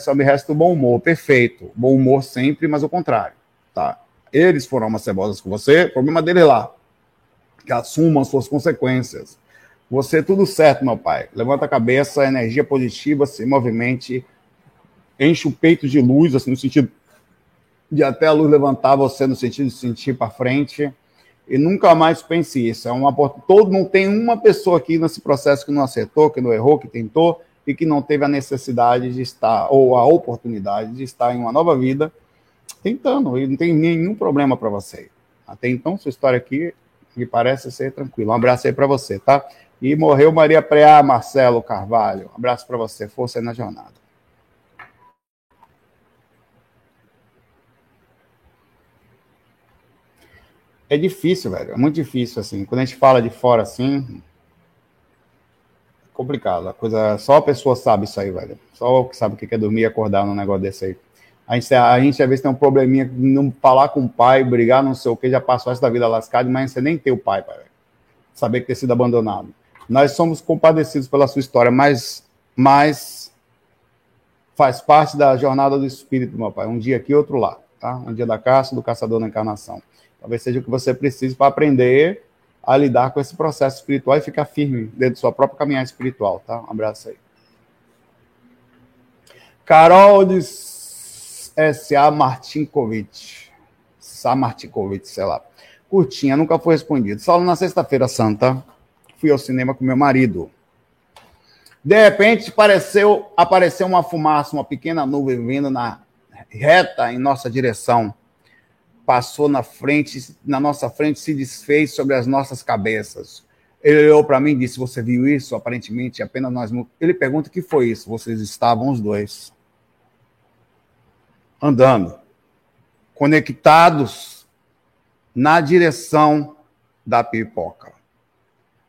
Só me resta o bom humor, perfeito. Bom humor sempre, mas o contrário, tá? Eles foram almas cebosas com você, o problema dele é lá. Que assumam as suas consequências. Você, tudo certo, meu pai. Levanta a cabeça, energia positiva, se movimente, enche o peito de luz, assim, no sentido de até a luz levantar você, no sentido de sentir para frente. E nunca mais pense isso. Todo mundo tem uma pessoa aqui nesse processo que não acertou, que não errou, que tentou, e que não teve a necessidade de estar, ou a oportunidade de estar em uma nova vida, tentando, e não tem nenhum problema para você. Até então, sua história aqui me parece ser tranquila. Um abraço aí para você, tá? E morreu Maria Preá, Marcelo Carvalho. Um abraço para você, força aí na jornada. É difícil, velho, é muito difícil, assim, quando a gente fala de fora, assim... complicado, a coisa, só a pessoa sabe isso aí, velho, só o que sabe o que é dormir e acordar num negócio desse aí. A gente às vezes tem um probleminha, não falar com o pai, brigar, não sei o que, já passou essa vida lascada, mas você nem tem o pai, velho, saber que ter sido abandonado. Nós somos compadecidos pela sua história, mas faz parte da jornada do espírito, meu pai, um dia aqui, outro lá, tá? Um dia da caça, do caçador na encarnação. Talvez seja o que você precise para aprender a lidar com esse processo espiritual e ficar firme dentro da sua própria caminhada espiritual, tá? Um abraço aí. Carol de S.A. Martinkovic. Sá Martinkovic, sei lá. Curtinha, nunca foi respondido. Só na sexta-feira santa, fui ao cinema com meu marido. De repente, apareceu uma fumaça, uma pequena nuvem vindo na reta em nossa direção. Passou na nossa frente, se desfez sobre as nossas cabeças. Ele olhou para mim e disse, você viu isso? Aparentemente, apenas nós... Ele pergunta, o que foi isso? Vocês estavam os dois andando, conectados na direção da pipoca.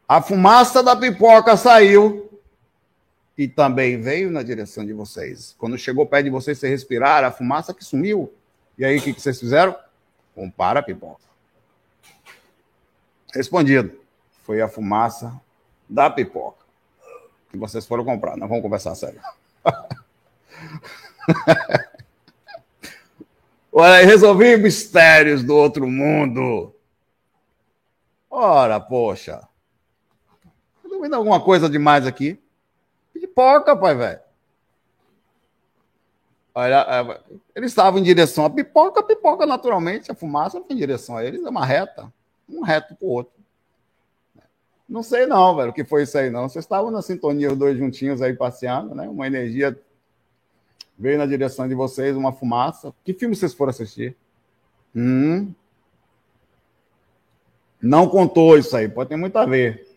A fumaça da pipoca saiu e também veio na direção de vocês. Quando chegou perto de vocês, vocês respiraram, a fumaça que sumiu. E aí, o que vocês fizeram? Compara a pipoca. Respondido. Foi a fumaça da pipoca que vocês foram comprar. Não vamos conversar sério. Olha aí, resolvi mistérios do outro mundo. Ora, poxa. Estou vendo alguma coisa demais aqui? Pipoca, pai, velho. Olha, eles estavam em direção à pipoca, naturalmente, a fumaça foi em direção a eles, é uma reta, um reto pro outro. Não sei não, velho, o que foi isso aí não, vocês estavam na sintonia, os dois juntinhos aí passeando, né, uma energia veio na direção de vocês, uma fumaça. Que filme vocês foram assistir? Não contou isso aí, pode ter muito a ver.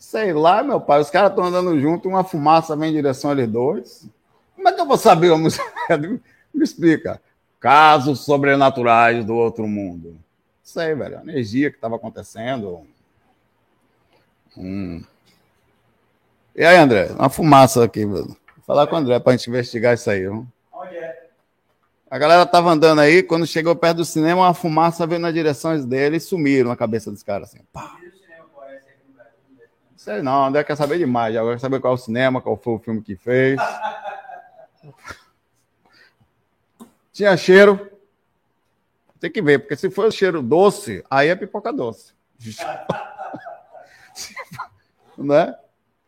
Sei lá, meu pai, os caras estão andando junto, uma fumaça vem em direção a eles dois. Como é que eu vou saber? Me explica. Casos sobrenaturais do outro mundo. Sei, velho, a energia que estava acontecendo. E aí, André? Uma fumaça aqui, velho. Vou falar com o André para a gente investigar isso aí. Viu? Onde é? A galera estava andando aí, quando chegou perto do cinema, uma fumaça veio nas direções deles e sumiram na cabeça dos caras. Assim, pá. Sei não, André quer saber demais. Agora quer saber qual é o cinema, qual foi o filme que fez. Tinha cheiro. Tem que ver, porque se for o cheiro doce, aí é pipoca doce. Né?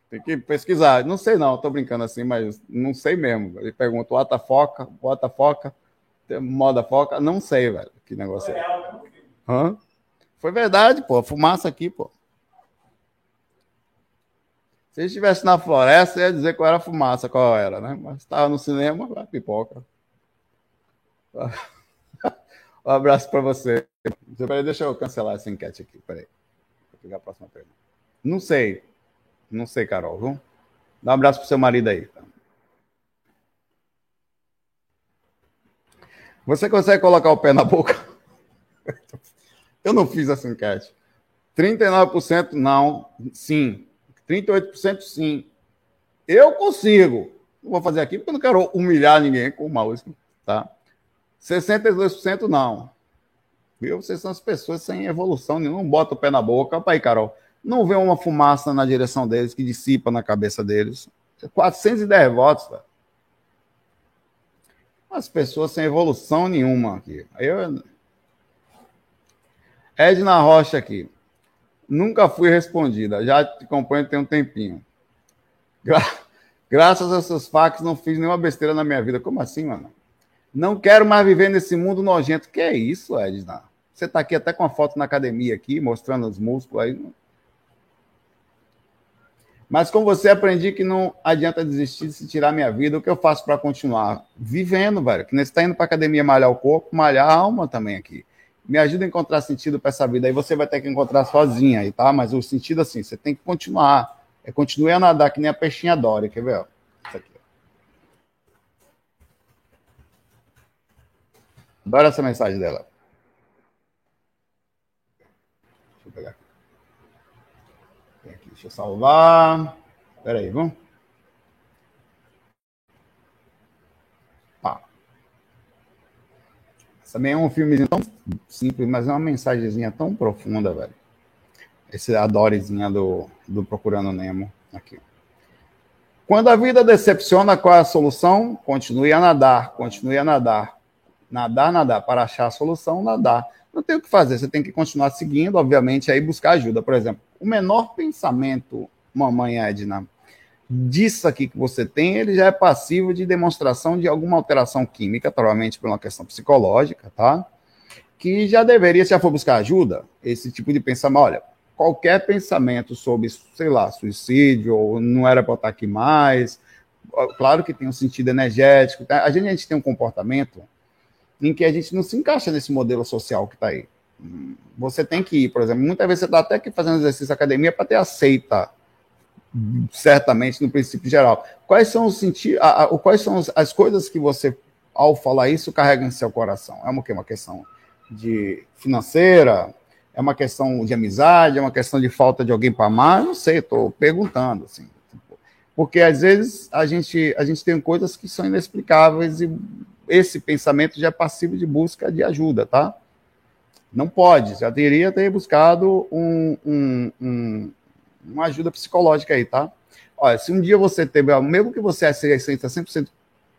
Tem que pesquisar. Não sei não, tô brincando assim, mas não sei mesmo. Ele pergunta, bota foca, moda foca. Não sei, velho, que negócio é. Hã? Foi verdade, pô. Fumaça aqui, pô. Se estivesse na floresta, ia dizer qual era a fumaça, qual era, né? Mas estava no cinema, lá, pipoca. Um abraço para você. Peraí, deixa eu cancelar essa enquete aqui, peraí. Vou pegar a próxima pergunta. Não sei, Carol, viu? Dá um abraço pro seu marido aí. Você consegue colocar o pé na boca? Eu não fiz essa enquete. 39% não, sim. 38% sim. Eu consigo. Não vou fazer aqui porque eu não quero humilhar ninguém com o maluco, tá? 62% não. Viu? Vocês são as pessoas sem evolução nenhuma. Não bota o pé na boca. Pai, Carol, não vê uma fumaça na direção deles que dissipa na cabeça deles. 410 votos, tá? As pessoas sem evolução nenhuma aqui. Edna Rocha aqui. Nunca fui respondida. Já te acompanho tem um tempinho. Graças a essas facas não fiz nenhuma besteira na minha vida. Como assim, mano? Não quero mais viver nesse mundo nojento. Que é isso, Edna? Você tá aqui até com a foto na academia aqui, mostrando os músculos aí. Mas com você aprendi que não adianta desistir de se tirar minha vida. O que eu faço para continuar? Vivendo, velho. Que nem você está indo para a academia malhar o corpo, malhar a alma também aqui. Me ajuda a encontrar sentido para essa vida. Aí você vai ter que encontrar sozinha aí, tá? Mas o sentido assim, você tem que continuar. É continuar a nadar que nem a peixinha Dory, quer ver? Ó. Isso aqui. Adoro essa mensagem dela. Deixa eu pegar aqui. Deixa eu salvar. Espera aí, vamos? Pá. Essa também é um filmezinho tão simples, mas é uma mensagenzinha tão profunda, velho. Essa adorezinha do Procurando Nemo. Aqui. Quando a vida decepciona, qual é a solução? Continue a nadar, Nadar. Para achar a solução, nadar. Não tem o que fazer, você tem que continuar seguindo, obviamente, aí buscar ajuda. Por exemplo, o menor pensamento, mamãe Edna, disso aqui que você tem, ele já é passivo de demonstração de alguma alteração química, provavelmente por uma questão psicológica, tá? Que já deveria, se já for buscar ajuda, esse tipo de pensamento, olha, qualquer pensamento sobre, sei lá, suicídio, ou não era para estar aqui mais, claro que tem um sentido energético, tá? A gente tem um comportamento em que a gente não se encaixa nesse modelo social que está aí. Você tem que ir, por exemplo, muitas vezes você está até aqui fazendo exercício na academia para ter aceita, certamente, no princípio geral. Quais são os quais são as coisas que você, ao falar isso, carrega em seu coração? É uma questão de financeira? É uma questão de amizade? É uma questão de falta de alguém para amar? Eu não sei, estou perguntando, assim. Porque, às vezes, a gente tem coisas que são inexplicáveis e esse pensamento já é passivo de busca de ajuda, tá? Não pode, já teria ter buscado uma ajuda psicológica aí, tá? Olha, se um dia você teve, mesmo que você seja 100%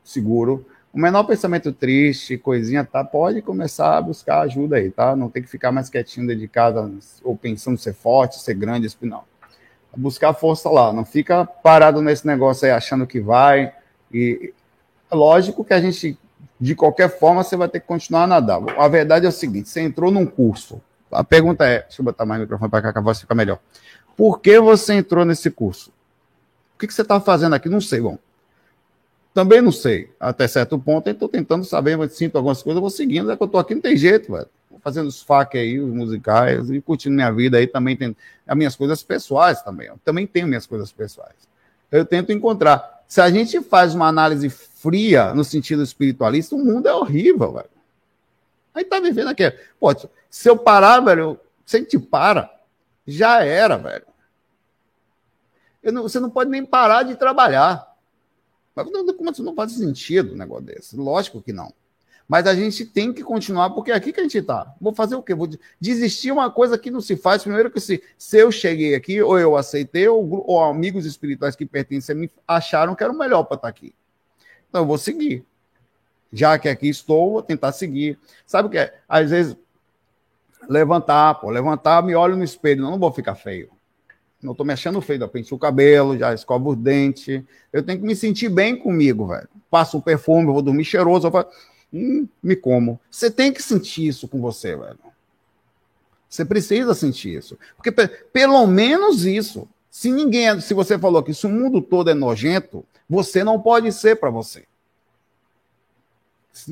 seguro, o menor pensamento triste, coisinha, tá? Pode começar a buscar ajuda aí, tá? Não tem que ficar mais quietinho, dedicado, ou pensando ser forte, ser grande, isso não. Buscar força lá, não fica parado nesse negócio aí, achando que vai. E lógico que a gente... De qualquer forma, você vai ter que continuar a nadar. A verdade é o seguinte, você entrou num curso. A pergunta é... Deixa eu botar mais o microfone para cá, que a voz fica melhor. Por que você entrou nesse curso? O que você está fazendo aqui? Não sei, bom. Também não sei. Até certo ponto, eu estou tentando saber, mas sinto algumas coisas, eu vou seguindo. É que eu estou aqui, não tem jeito, velho. Estou fazendo os fac aí, os musicais, e curtindo minha vida aí também. Tem as minhas coisas pessoais também. Eu também tenho minhas coisas pessoais. Eu tento encontrar. Se a gente faz uma análise fria, no sentido espiritualista, o mundo é horrível, velho. Aí tá vivendo aqui. Pô, se eu parar, velho, se a gente para, já era, velho. Você não pode nem parar de trabalhar. Mas não faz sentido um negócio desse. Lógico que não. Mas a gente tem que continuar, porque é aqui que a gente tá. Vou fazer o quê? Vou desistir uma coisa que não se faz. Primeiro que se eu cheguei aqui, ou eu aceitei, ou amigos espirituais que pertencem a mim acharam que era o melhor para estar aqui. Então, eu vou seguir. Já que aqui estou, vou tentar seguir. Sabe o que é? Às vezes, levantar, me olho no espelho. Não vou ficar feio. Não estou me achando feio. Eu penteio o cabelo, já escovo os dentes. Eu tenho que me sentir bem comigo, velho. Passo um perfume, eu vou dormir cheiroso. Eu falo, me como. Você tem que sentir isso com você, velho. Você precisa sentir isso. Porque pelo menos isso. Se você falou que isso, o mundo todo é nojento, você não pode ser para você.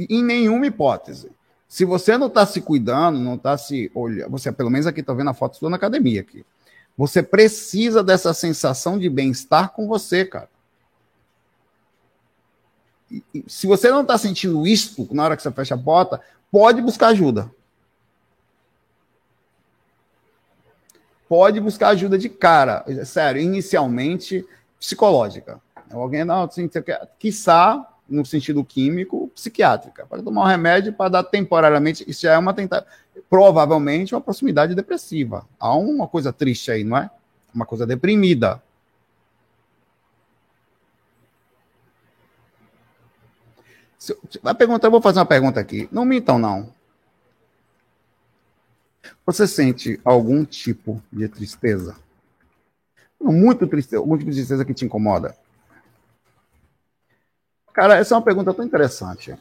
Em nenhuma hipótese. Se você não está se cuidando, não está se olhando, você pelo menos aqui está vendo a foto sua na academia aqui. Você precisa dessa sensação de bem-estar com você, cara. Se você não está sentindo isto na hora que você fecha a porta, pode buscar ajuda. Pode buscar ajuda de cara, sério, inicialmente psicológica. Alguém não, assim, quiçá, no sentido químico, psiquiátrica, para tomar um remédio para dar temporariamente, isso já é uma tentativa, provavelmente uma proximidade depressiva. Há uma coisa triste aí, não é? Uma coisa deprimida. Se vai perguntar, eu vou fazer uma pergunta aqui. Não mintam, não. Você sente algum tipo de tristeza? Muito tristeza, algum tipo de tristeza que te incomoda? Cara, essa é uma pergunta tão interessante.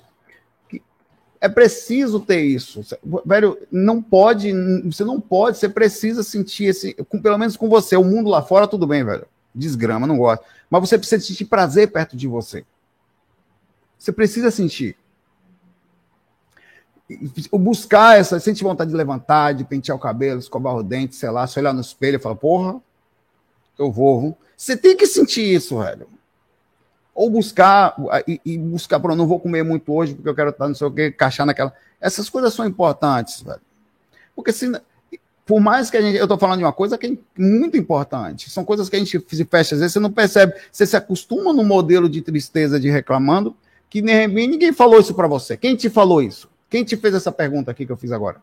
É preciso ter isso. Velho, não pode, você não pode, você precisa sentir esse, pelo menos com você, o mundo lá fora, tudo bem, velho. Desgrama, não gosto. Mas você precisa sentir prazer perto de você. Você precisa sentir. Buscar essa, sentir vontade de levantar, de pentear o cabelo, escovar o dente, sei lá, se olhar no espelho e falar, porra, eu vou. Você tem que sentir isso, velho. Ou buscar, buscar, não vou comer muito hoje porque eu quero estar não sei o que, encaixar naquela... Essas coisas são importantes, velho. Porque se, por mais que a gente... Eu estou falando de uma coisa que é muito importante. São coisas que a gente se fecha, às vezes você não percebe. Você se acostuma no modelo de tristeza, de reclamando, que ninguém falou isso para você. Quem te falou isso? Quem te fez essa pergunta aqui que eu fiz agora?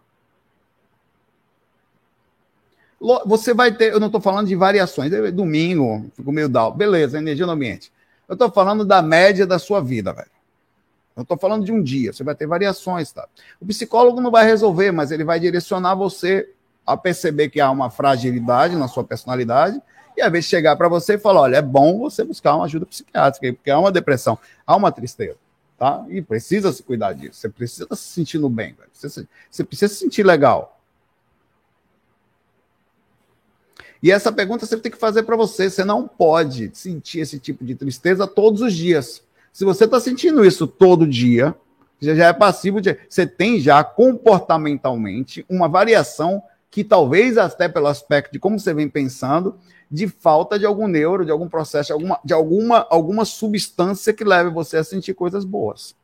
Você vai ter... Eu não estou falando de variações. Domingo, fico meio down. Beleza, energia no ambiente. Eu estou falando da média da sua vida, velho. Eu estou falando de um dia. Você vai ter variações, tá? O psicólogo não vai resolver, mas ele vai direcionar você a perceber que há uma fragilidade na sua personalidade e, às vezes, chegar para você e falar, olha, é bom você buscar uma ajuda psiquiátrica, porque há uma depressão, há uma tristeza, tá? E precisa se cuidar disso. Você precisa se sentindo bem, velho. Você precisa se sentir legal. E essa pergunta você tem que fazer para você. Você não pode sentir esse tipo de tristeza todos os dias. Se você está sentindo isso todo dia, já é passivo de... Você tem já comportamentalmente uma variação que talvez até pelo aspecto de como você vem pensando, de falta de algum neuro, de algum processo, de alguma substância que leve você a sentir coisas boas.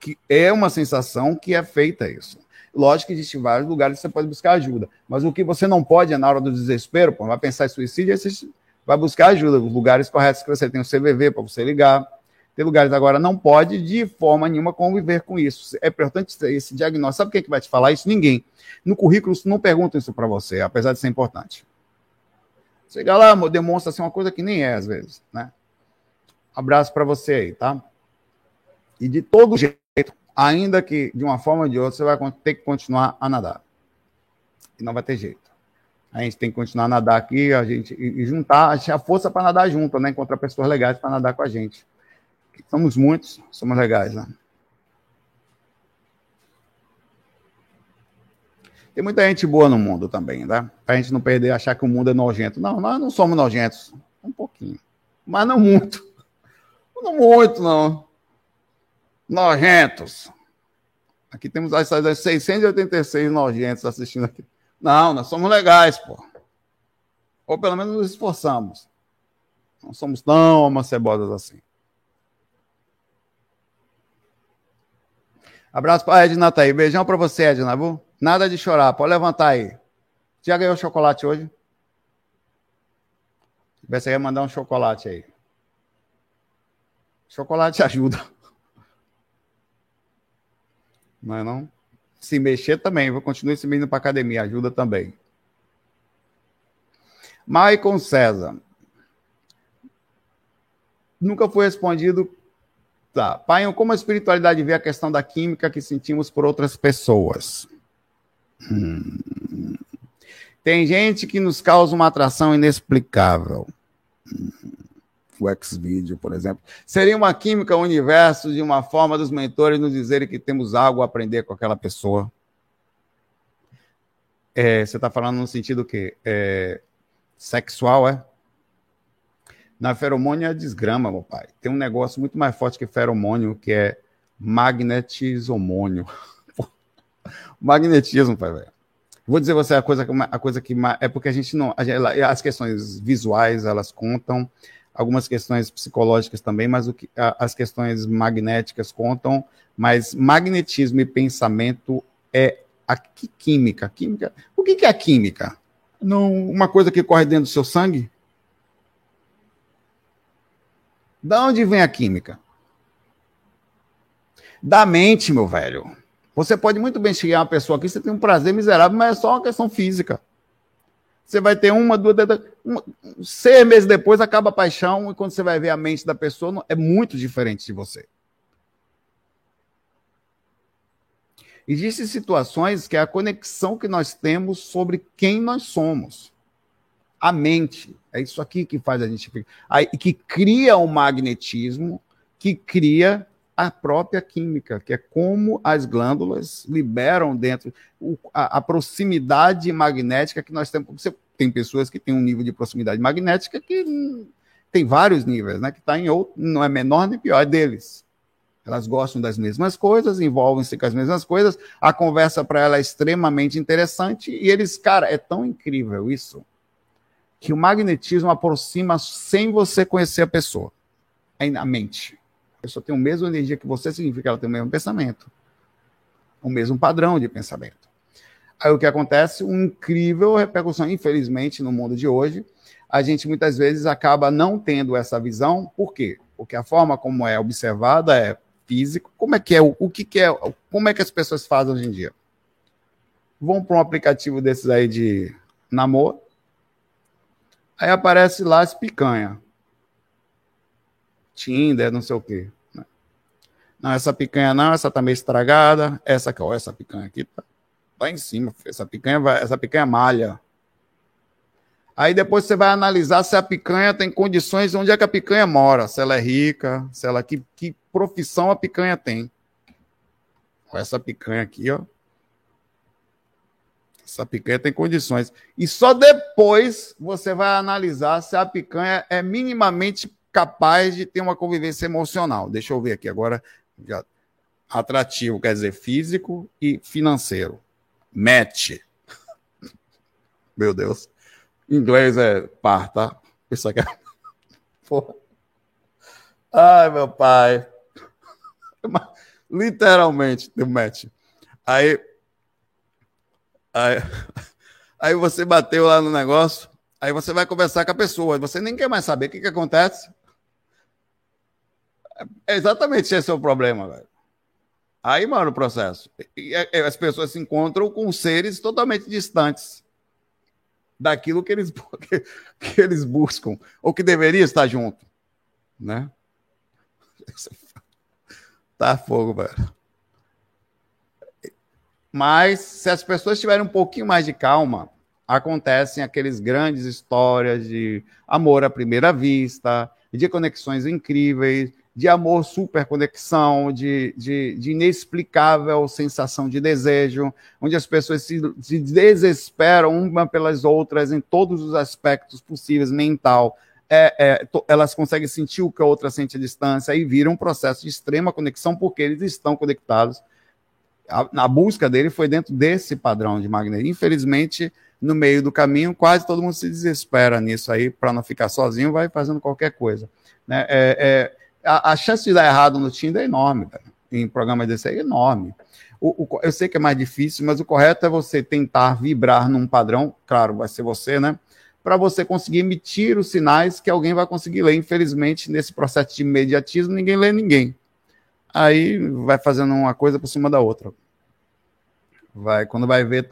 Que é uma sensação que é feita isso. Lógico que existem vários lugares que você pode buscar ajuda, mas o que você não pode é na hora do desespero, pô, vai pensar em suicídio, aí você vai buscar ajuda, os lugares corretos que você tem o CVV para você ligar, tem lugares agora, não pode de forma nenhuma conviver com isso, é importante esse diagnóstico, sabe quem é que vai te falar isso? Ninguém, no currículo não perguntam isso para você, apesar de ser importante. Chega lá, demonstra assim, uma coisa que nem é às vezes, né? Abraço para você aí, tá? E de todo jeito, ainda que, de uma forma ou de outra, você vai ter que continuar a nadar. E não vai ter jeito. A gente tem que continuar a nadar aqui, e juntar, achar força para nadar junto, né? Encontrar pessoas legais para nadar com a gente. Somos muitos, somos legais, né? Tem muita gente boa no mundo também, né? Para a gente não perder, achar que o mundo é nojento. Não, nós não somos nojentos. Um pouquinho. Mas não muito. Não muito, não. Nojentos. Aqui temos as 686 nojentos assistindo aqui. Não, nós somos legais, pô. Ou pelo menos nos esforçamos. Não somos tão amacebodas assim. Abraço para a Edna, tá aí. Beijão para você, Edna, viu? Nada de chorar, pode levantar aí. Já ganhou chocolate hoje? Se tivesse aí, mandar um chocolate aí. Chocolate ajuda. Não é não? Se mexer também, vou continuar se mexendo para academia, ajuda também. Maicon César. Nunca foi respondido. Tá. Pai, como a espiritualidade vê a questão da química que sentimos por outras pessoas? Tem gente que nos causa uma atração inexplicável. O X-Video, por exemplo. Seria uma química universo de uma forma dos mentores nos dizerem que temos algo a aprender com aquela pessoa? É, você está falando no sentido que é, sexual, é? Na feromônio é desgrama, meu pai. Tem um negócio muito mais forte que feromônio, que é magnetizomônio. Magnetismo, pai, velho. Vou dizer você a coisa que... É porque a gente não... As questões visuais, elas contam... algumas questões psicológicas também, mas as questões magnéticas contam, mas magnetismo e pensamento é a química. Química. O que é a química? Não, uma coisa que corre dentro do seu sangue? Da onde vem a química? Da mente, meu velho. Você pode muito bem chegar uma pessoa aqui, você tem um prazer miserável, mas é só uma questão física. Você vai ter uma, duas, seis meses depois acaba a paixão e quando você vai ver a mente da pessoa, é muito diferente de você. Existem situações que é a conexão que nós temos sobre quem nós somos. A mente, é isso aqui que faz a gente ficar, que cria o magnetismo, que cria a própria química, que é como as glândulas liberam dentro a proximidade magnética que nós temos. Você tem pessoas que têm um nível de proximidade magnética que tem vários níveis, né? Que está em outro, não é menor nem pior, é deles. Elas gostam das mesmas coisas, envolvem-se com as mesmas coisas, a conversa para ela é extremamente interessante e eles, cara, é tão incrível isso, que o magnetismo aproxima sem você conhecer a pessoa, é na mente. A pessoa tem a mesma energia que você, significa que ela tem o mesmo pensamento, o mesmo padrão de pensamento. Aí o que acontece? Uma incrível repercussão, infelizmente, no mundo de hoje, a gente muitas vezes acaba não tendo essa visão, por quê? Porque a forma como é observada é físico. Como é que é? O que é? Como é que as pessoas fazem hoje em dia? Vão para um aplicativo desses aí de namoro, aí aparece lá as picanha. Tinder, não sei o quê. Não, essa picanha não, essa tá meio estragada. Essa aqui, ó, essa picanha aqui tá em cima. Essa picanha malha. Aí depois você vai analisar se a picanha tem condições, onde é que a picanha mora, se ela é rica, se ela que profissão a picanha tem. Essa picanha aqui, ó. Essa picanha tem condições. E só depois você vai analisar se a picanha é minimamente capaz de ter uma convivência emocional. Deixa eu ver aqui agora. Atrativo, quer dizer, físico e financeiro. Match. Meu Deus. Inglês é par, tá? Isso aqui é... Porra. Ai, meu pai. Literalmente, deu match. Aí você bateu lá no negócio, aí você vai conversar com a pessoa, você nem quer mais saber o que acontece. É exatamente esse é o problema, velho. Aí, mano, o processo. E as pessoas se encontram com seres totalmente distantes daquilo que eles buscam, ou que deveria estar junto, né? Tá fogo, velho. Mas, se as pessoas tiverem um pouquinho mais de calma, acontecem aqueles grandes histórias de amor à primeira vista, de conexões incríveis, de amor super conexão, de inexplicável sensação de desejo, onde as pessoas se desesperam uma pelas outras em todos os aspectos possíveis, mental. Elas conseguem sentir o que a outra sente à distância e viram um processo de extrema conexão porque eles estão conectados. A busca dele foi dentro desse padrão de magnetismo. Infelizmente, no meio do caminho, quase todo mundo se desespera nisso aí, para não ficar sozinho, vai fazendo qualquer coisa. Né? A chance de dar errado no Tinder é enorme, cara. Em programas desse aí é enorme. Eu sei que é mais difícil, mas o correto é você tentar vibrar num padrão, claro, vai ser você, né? Para você conseguir emitir os sinais que alguém vai conseguir ler. Infelizmente, nesse processo de imediatismo, ninguém lê ninguém. Aí vai fazendo uma coisa por cima da outra. Quando vai ver,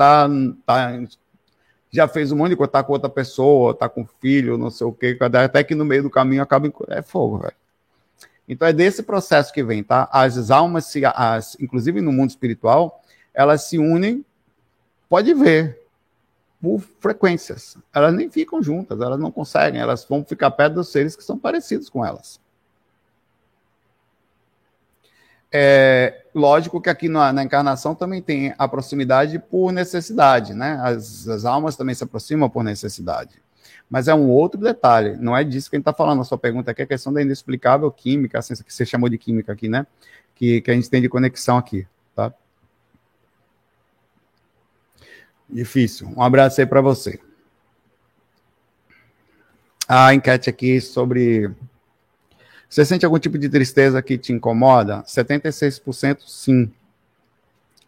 já fez um monte de coisa, tá com outra pessoa, tá com filho, não sei o quê, até que no meio do caminho acaba... É fogo, velho. Então é desse processo que vem, tá? As almas, inclusive no mundo espiritual, elas se unem, pode ver, por frequências. Elas nem ficam juntas, elas não conseguem, elas vão ficar perto dos seres que são parecidos com elas. É lógico que aqui na encarnação também tem a proximidade por necessidade, né? As almas também se aproximam por necessidade. Mas é um outro detalhe, não é disso que a gente está falando. A sua pergunta aqui é a questão da inexplicável química, a ciência que você chamou de química aqui, né? Que a gente tem de conexão aqui, tá? Difícil. Um abraço aí para você. a enquete aqui sobre... Você sente algum tipo de tristeza que te incomoda? 76% sim.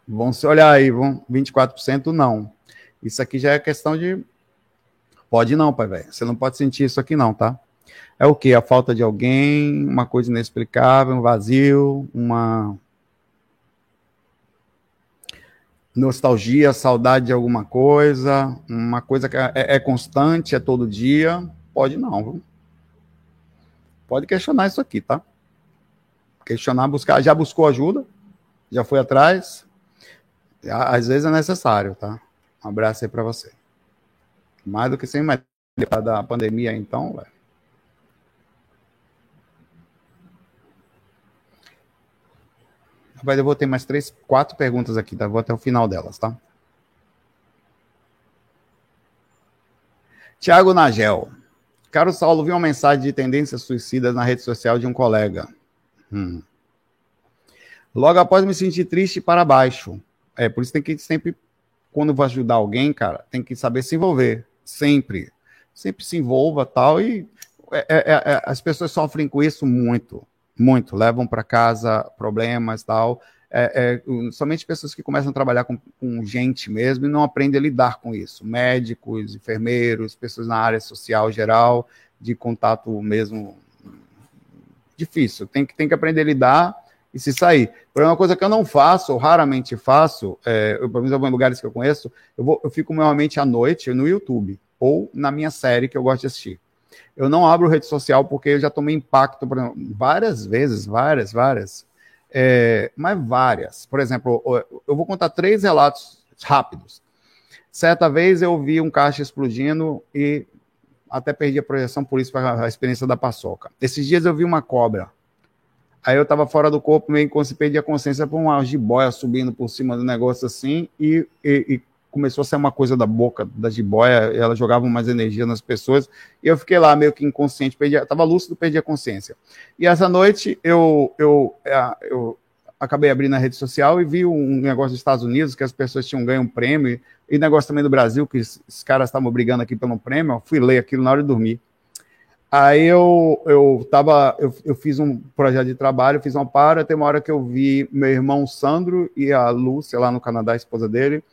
Vão se olhar aí, 24% não. Isso aqui já é questão de... Pode não, pai velho. Você não pode sentir isso aqui não, tá? É o quê? A falta de alguém, uma coisa inexplicável, um vazio, uma... nostalgia, saudade de alguma coisa, uma coisa que é constante, é todo dia. Pode não, viu? Pode questionar isso aqui, tá? Questionar, buscar. Já buscou ajuda? Já foi atrás? Às vezes é necessário, tá? Um abraço aí pra você. Mais do que sem mais da pandemia, então, velho. Mas eu vou ter mais 3, 4 perguntas aqui, tá? Vou até o final delas, tá? Tiago Nagel. Caro Saulo, vi uma mensagem de tendências suicidas na rede social de um colega. Logo após me sentir triste para baixo. É, por isso tem que sempre, quando vai ajudar alguém, cara, tem que saber se envolver. Sempre. Sempre se envolva, tal, e as pessoas sofrem com isso muito. Muito, levam para casa problemas e tal, somente pessoas que começam a trabalhar com gente mesmo e não aprendem a lidar com isso, médicos, enfermeiros, pessoas na área social geral, de contato mesmo, difícil, tem que aprender a lidar e se sair. Por uma coisa que eu não faço, ou raramente faço, pelo menos em lugares que eu conheço, eu fico normalmente à noite no YouTube, ou na minha série que eu gosto de assistir. Eu não abro rede social porque eu já tomei impacto várias vezes, várias. Por exemplo, eu vou contar 3 relatos rápidos. Certa vez eu vi um caixa explodindo e até perdi a projeção, por isso, a experiência da paçoca. Esses dias eu vi uma cobra. Aí eu estava fora do corpo, meio que perdi a consciência por uma jiboia subindo por cima do negócio assim e começou a sair uma coisa da boca da jiboia, ela jogava mais energia nas pessoas, e eu fiquei lá meio que inconsciente, estava lúcido, perdi a consciência. E essa noite eu acabei abrindo a rede social e vi um negócio dos Estados Unidos, que as pessoas tinham ganho um prêmio, e negócio também do Brasil, que os caras estavam brigando aqui pelo prêmio, eu fui ler aquilo na hora de dormir. Aí eu fiz um projeto de trabalho, fiz uma parada, tem uma hora que eu vi meu irmão Sandro e a Lúcia, lá no Canadá, a esposa dele,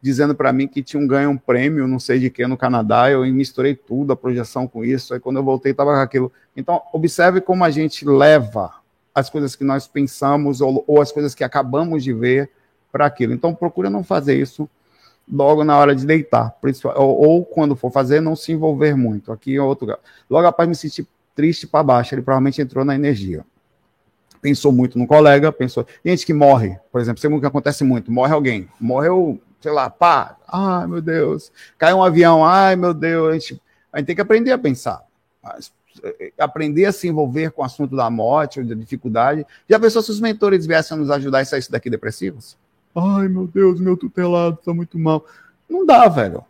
dizendo para mim que tinha ganho um prêmio, não sei de que, no Canadá, eu misturei tudo, a projeção com isso, aí quando eu voltei estava com aquilo. Então, observe como a gente leva as coisas que nós pensamos ou as coisas que acabamos de ver para aquilo. Então, procura não fazer isso logo na hora de deitar, ou quando for fazer, não se envolver muito. Aqui é outro lugar. Logo após me sentir triste para baixo, ele provavelmente entrou na energia. Pensou muito no colega, pensou... Gente que morre, por exemplo, sempre que acontece muito, morre alguém, morreu... sei lá, pá, ai meu Deus, cai um avião, ai meu Deus, a gente tem que aprender a pensar, aprender a se envolver com o assunto da morte, ou da dificuldade. Já pensou se os mentores viessem a nos ajudar a sair daqui depressivos? Ai meu Deus, meu tutelado tá muito mal. Não dá, velho.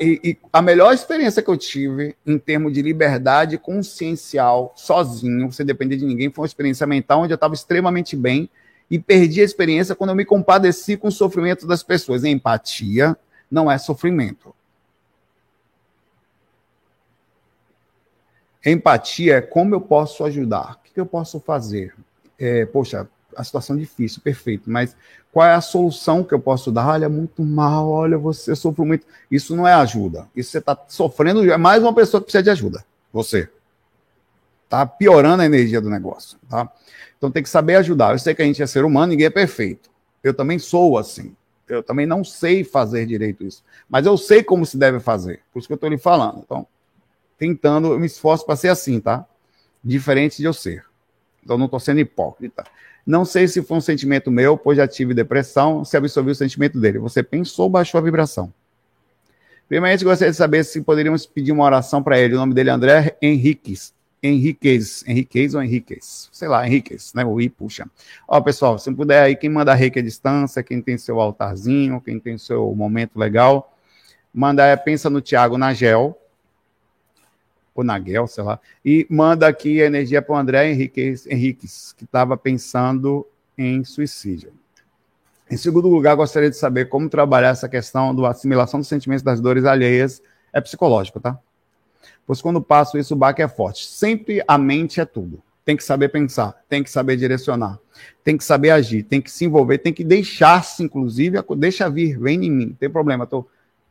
E a melhor experiência que eu tive em termos de liberdade consciencial, sozinho, sem depender de ninguém, foi uma experiência mental onde eu estava extremamente bem, e perdi a experiência quando eu me compadeci com o sofrimento das pessoas. Empatia não é sofrimento. Empatia é como eu posso ajudar, o que eu posso fazer. Poxa, a situação é difícil, perfeito, mas qual é a solução que eu posso dar? Olha, muito mal, olha, você sofre muito. Isso não é ajuda. Isso você está sofrendo, é mais uma pessoa que precisa de ajuda. Você. Tá piorando a energia do negócio, tá? Então tem que saber ajudar. Eu sei que a gente é ser humano, ninguém é perfeito. Eu também sou assim. Eu também não sei fazer direito isso. Mas eu sei como se deve fazer. Por isso que eu tô lhe falando. Então, tentando, eu me esforço para ser assim, tá? Diferente de eu ser. Então não tô sendo hipócrita. Não sei se foi um sentimento meu, pois já tive depressão, se absorvi o sentimento dele. Você pensou, baixou a vibração. Primeiramente, gostaria de saber se poderíamos pedir uma oração para ele. O nome dele é André Henriques. Henriquez, sei lá, Henriquez, né, o I, puxa. Ó, pessoal, se puder aí, quem manda reiki à distância, quem tem seu altarzinho, quem tem seu momento legal, manda aí, pensa no Tiago Nagel, ou Nagel, sei lá, e manda aqui a energia para o André Henriquez, que estava pensando em suicídio. Em segundo lugar, gostaria de saber como trabalhar essa questão da assimilação dos sentimentos das dores alheias, é psicológico, tá? Pois quando passo isso, o baque é forte. Sempre a mente é tudo. Tem que saber pensar, tem que saber direcionar, tem que saber agir, tem que se envolver, tem que deixar-se, inclusive, deixa vir, vem em mim, não tem problema,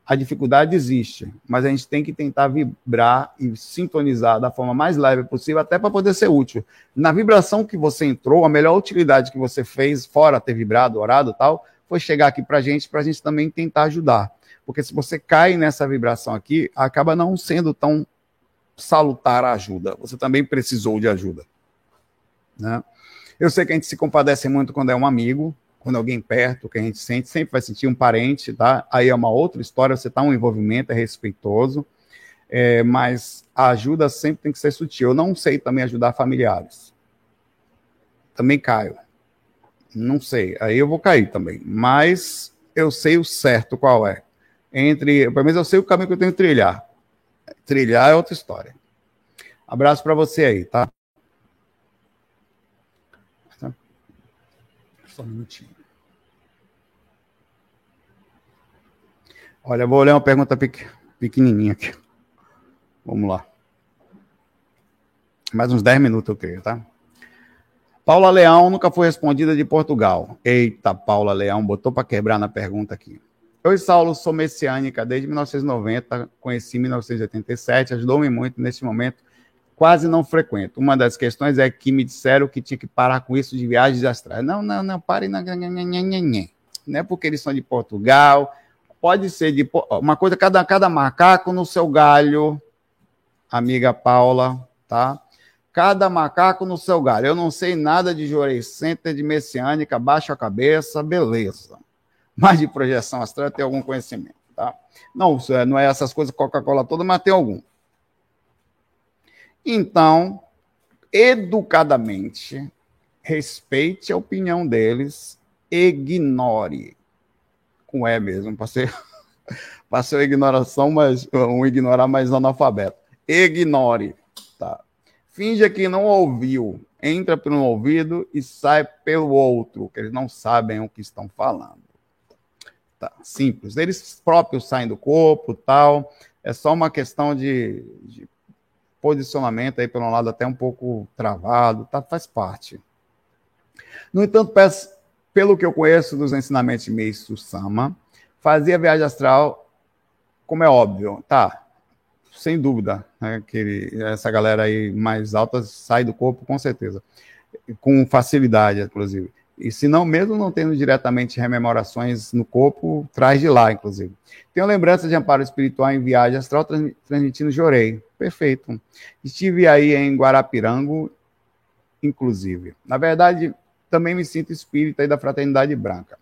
a dificuldade existe, mas a gente tem que tentar vibrar e sintonizar da forma mais leve possível, até para poder ser útil. Na vibração que você entrou, a melhor utilidade que você fez, fora ter vibrado, orado e tal, foi chegar aqui para a gente também tentar ajudar. Porque se você cai nessa vibração aqui, acaba não sendo tão salutar a ajuda. Você também precisou de ajuda, né? Eu sei que a gente se compadece muito quando é um amigo, quando alguém perto, que a gente sente, sempre vai sentir um parente, tá? Aí é uma outra história, você tá um envolvimento, é respeitoso, mas a ajuda sempre tem que ser sutil. Eu não sei também ajudar familiares. Também caio. Não sei, aí eu vou cair também. Mas eu sei o certo qual é. Pelo menos eu sei o caminho que eu tenho que trilhar. Trilhar é outra história. Abraço pra você aí, tá? Só um minutinho. Olha, eu vou olhar uma pergunta pequenininha aqui. Vamos lá. Mais uns 10 minutos eu creio, tá? Paula Leão nunca foi respondida de Portugal. Eita, Paula Leão, botou para quebrar na pergunta aqui. Eu, Saulo, sou messiânica desde 1990, conheci em 1987, ajudou-me muito neste momento. Quase não frequento. Uma das questões é que me disseram que tinha que parar com isso de viagens astrais. Não, pare. Não é porque eles são de Portugal. Pode ser de... Uma coisa, cada macaco no seu galho, amiga Paula, tá? Cada macaco no seu galho. Eu não sei nada de Jorei Center, de messiânica, baixo a cabeça, beleza. Mas de projeção astral eu tenho algum conhecimento, tá? Não é essas coisas Coca-Cola toda, mas tem algum. Então, educadamente, respeite a opinião deles, ignore. Com é mesmo, passei uma ignoração, mas um ignorar mais analfabeto. Ignore, tá? Finja que não ouviu, entra por um ouvido e sai pelo outro, que eles não sabem o que estão falando. Tá, simples. Eles próprios saem do corpo, tal. É só uma questão de posicionamento aí, pelo lado até um pouco travado, tá? Faz parte. No entanto, pelo que eu conheço dos ensinamentos de Meis Sussama, fazia viagem astral, como é óbvio, tá? Sem dúvida, né? Essa galera aí mais alta sai do corpo, com certeza. Com facilidade, inclusive. E se não, mesmo não tendo diretamente rememorações no corpo, traz de lá, inclusive. Tenho lembrança de amparo espiritual em viagem astral, transmitindo Jorei. Perfeito. Estive aí em Guarapirango, inclusive. Na verdade, também me sinto espírita e da fraternidade branca.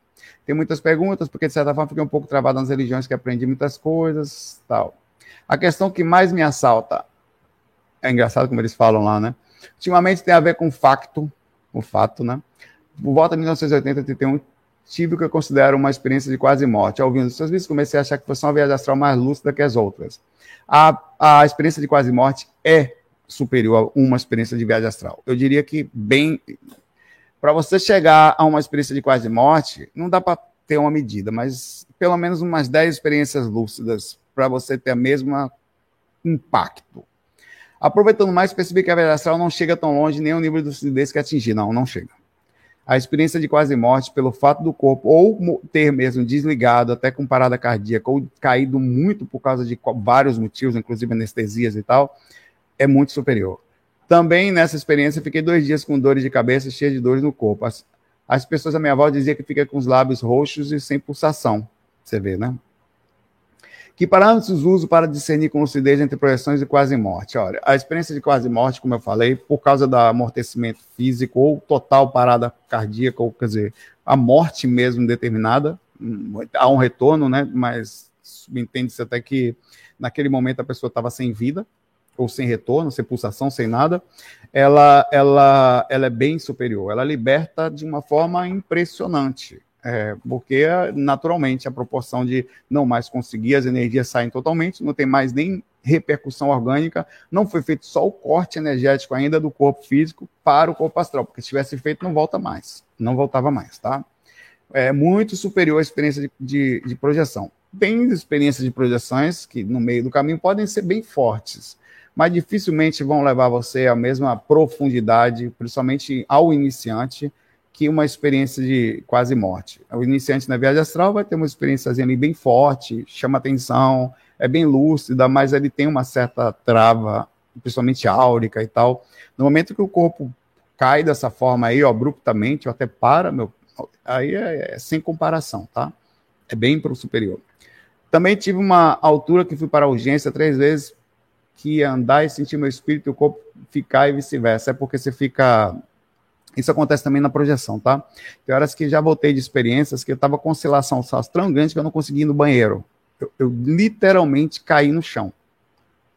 Tem muitas perguntas, porque de certa forma fiquei um pouco travado nas religiões, que aprendi muitas coisas, tal. A questão que mais me assalta, é engraçado como eles falam lá, né? Ultimamente tem a ver com o fato, né? Por volta de 1980-81, tive o que eu considero uma experiência de quase morte. Ao ouvir os seus vídeos, comecei a achar que fosse uma viagem astral mais lúcida que as outras. A experiência de quase morte é superior a uma experiência de viagem astral. Eu diria que, bem, para você chegar a uma experiência de quase morte, não dá para ter uma medida, mas pelo menos umas 10 experiências lúcidas para você ter o mesmo impacto. Aproveitando mais, percebi que a viagem astral não chega tão longe, nem o nível de lucidez que atingir. Não chega. A experiência de quase-morte, pelo fato do corpo ou ter mesmo desligado, até com parada cardíaca, ou caído muito por causa de vários motivos, inclusive anestesias e tal, é muito superior. Também nessa experiência, fiquei 2 dias com dores de cabeça, cheia de dores no corpo. As pessoas à minha volta diziam que fica com os lábios roxos e sem pulsação. Você vê, né? Que parâmetros uso para discernir com lucidez entre projeções e quase-morte? Olha, a experiência de quase-morte, como eu falei, por causa do amortecimento físico ou total parada cardíaca, ou quer dizer, a morte mesmo determinada, há um retorno, né? Mas entende-se até que naquele momento a pessoa estava sem vida, ou sem retorno, sem pulsação, sem nada, ela é bem superior, ela liberta de uma forma impressionante. Porque naturalmente a proporção de não mais conseguir, as energias saem totalmente, não tem mais nem repercussão orgânica, não foi feito só o corte energético ainda do corpo físico para o corpo astral, porque se tivesse feito não voltava mais, tá? É muito superior à experiência de projeção. Tem experiências de projeções que no meio do caminho podem ser bem fortes, mas dificilmente vão levar você à mesma profundidade, principalmente ao iniciante, que uma experiência de quase morte. O iniciante na viagem astral vai ter uma experiência ali bem forte, chama atenção, é bem lúcida, mas ele tem uma certa trava, principalmente áurica e tal. No momento que o corpo cai dessa forma aí, ó, abruptamente, ou até para, aí é sem comparação, tá? É bem pro superior. Também tive uma altura que fui para a urgência 3 vezes, que ia andar e sentir meu espírito e o corpo ficar e vice-versa. É porque você fica... Isso acontece também na projeção, tá? Tem horas que já voltei de experiências que eu tava com oscilação tão grande que eu não consegui ir no banheiro. Eu literalmente caí no chão.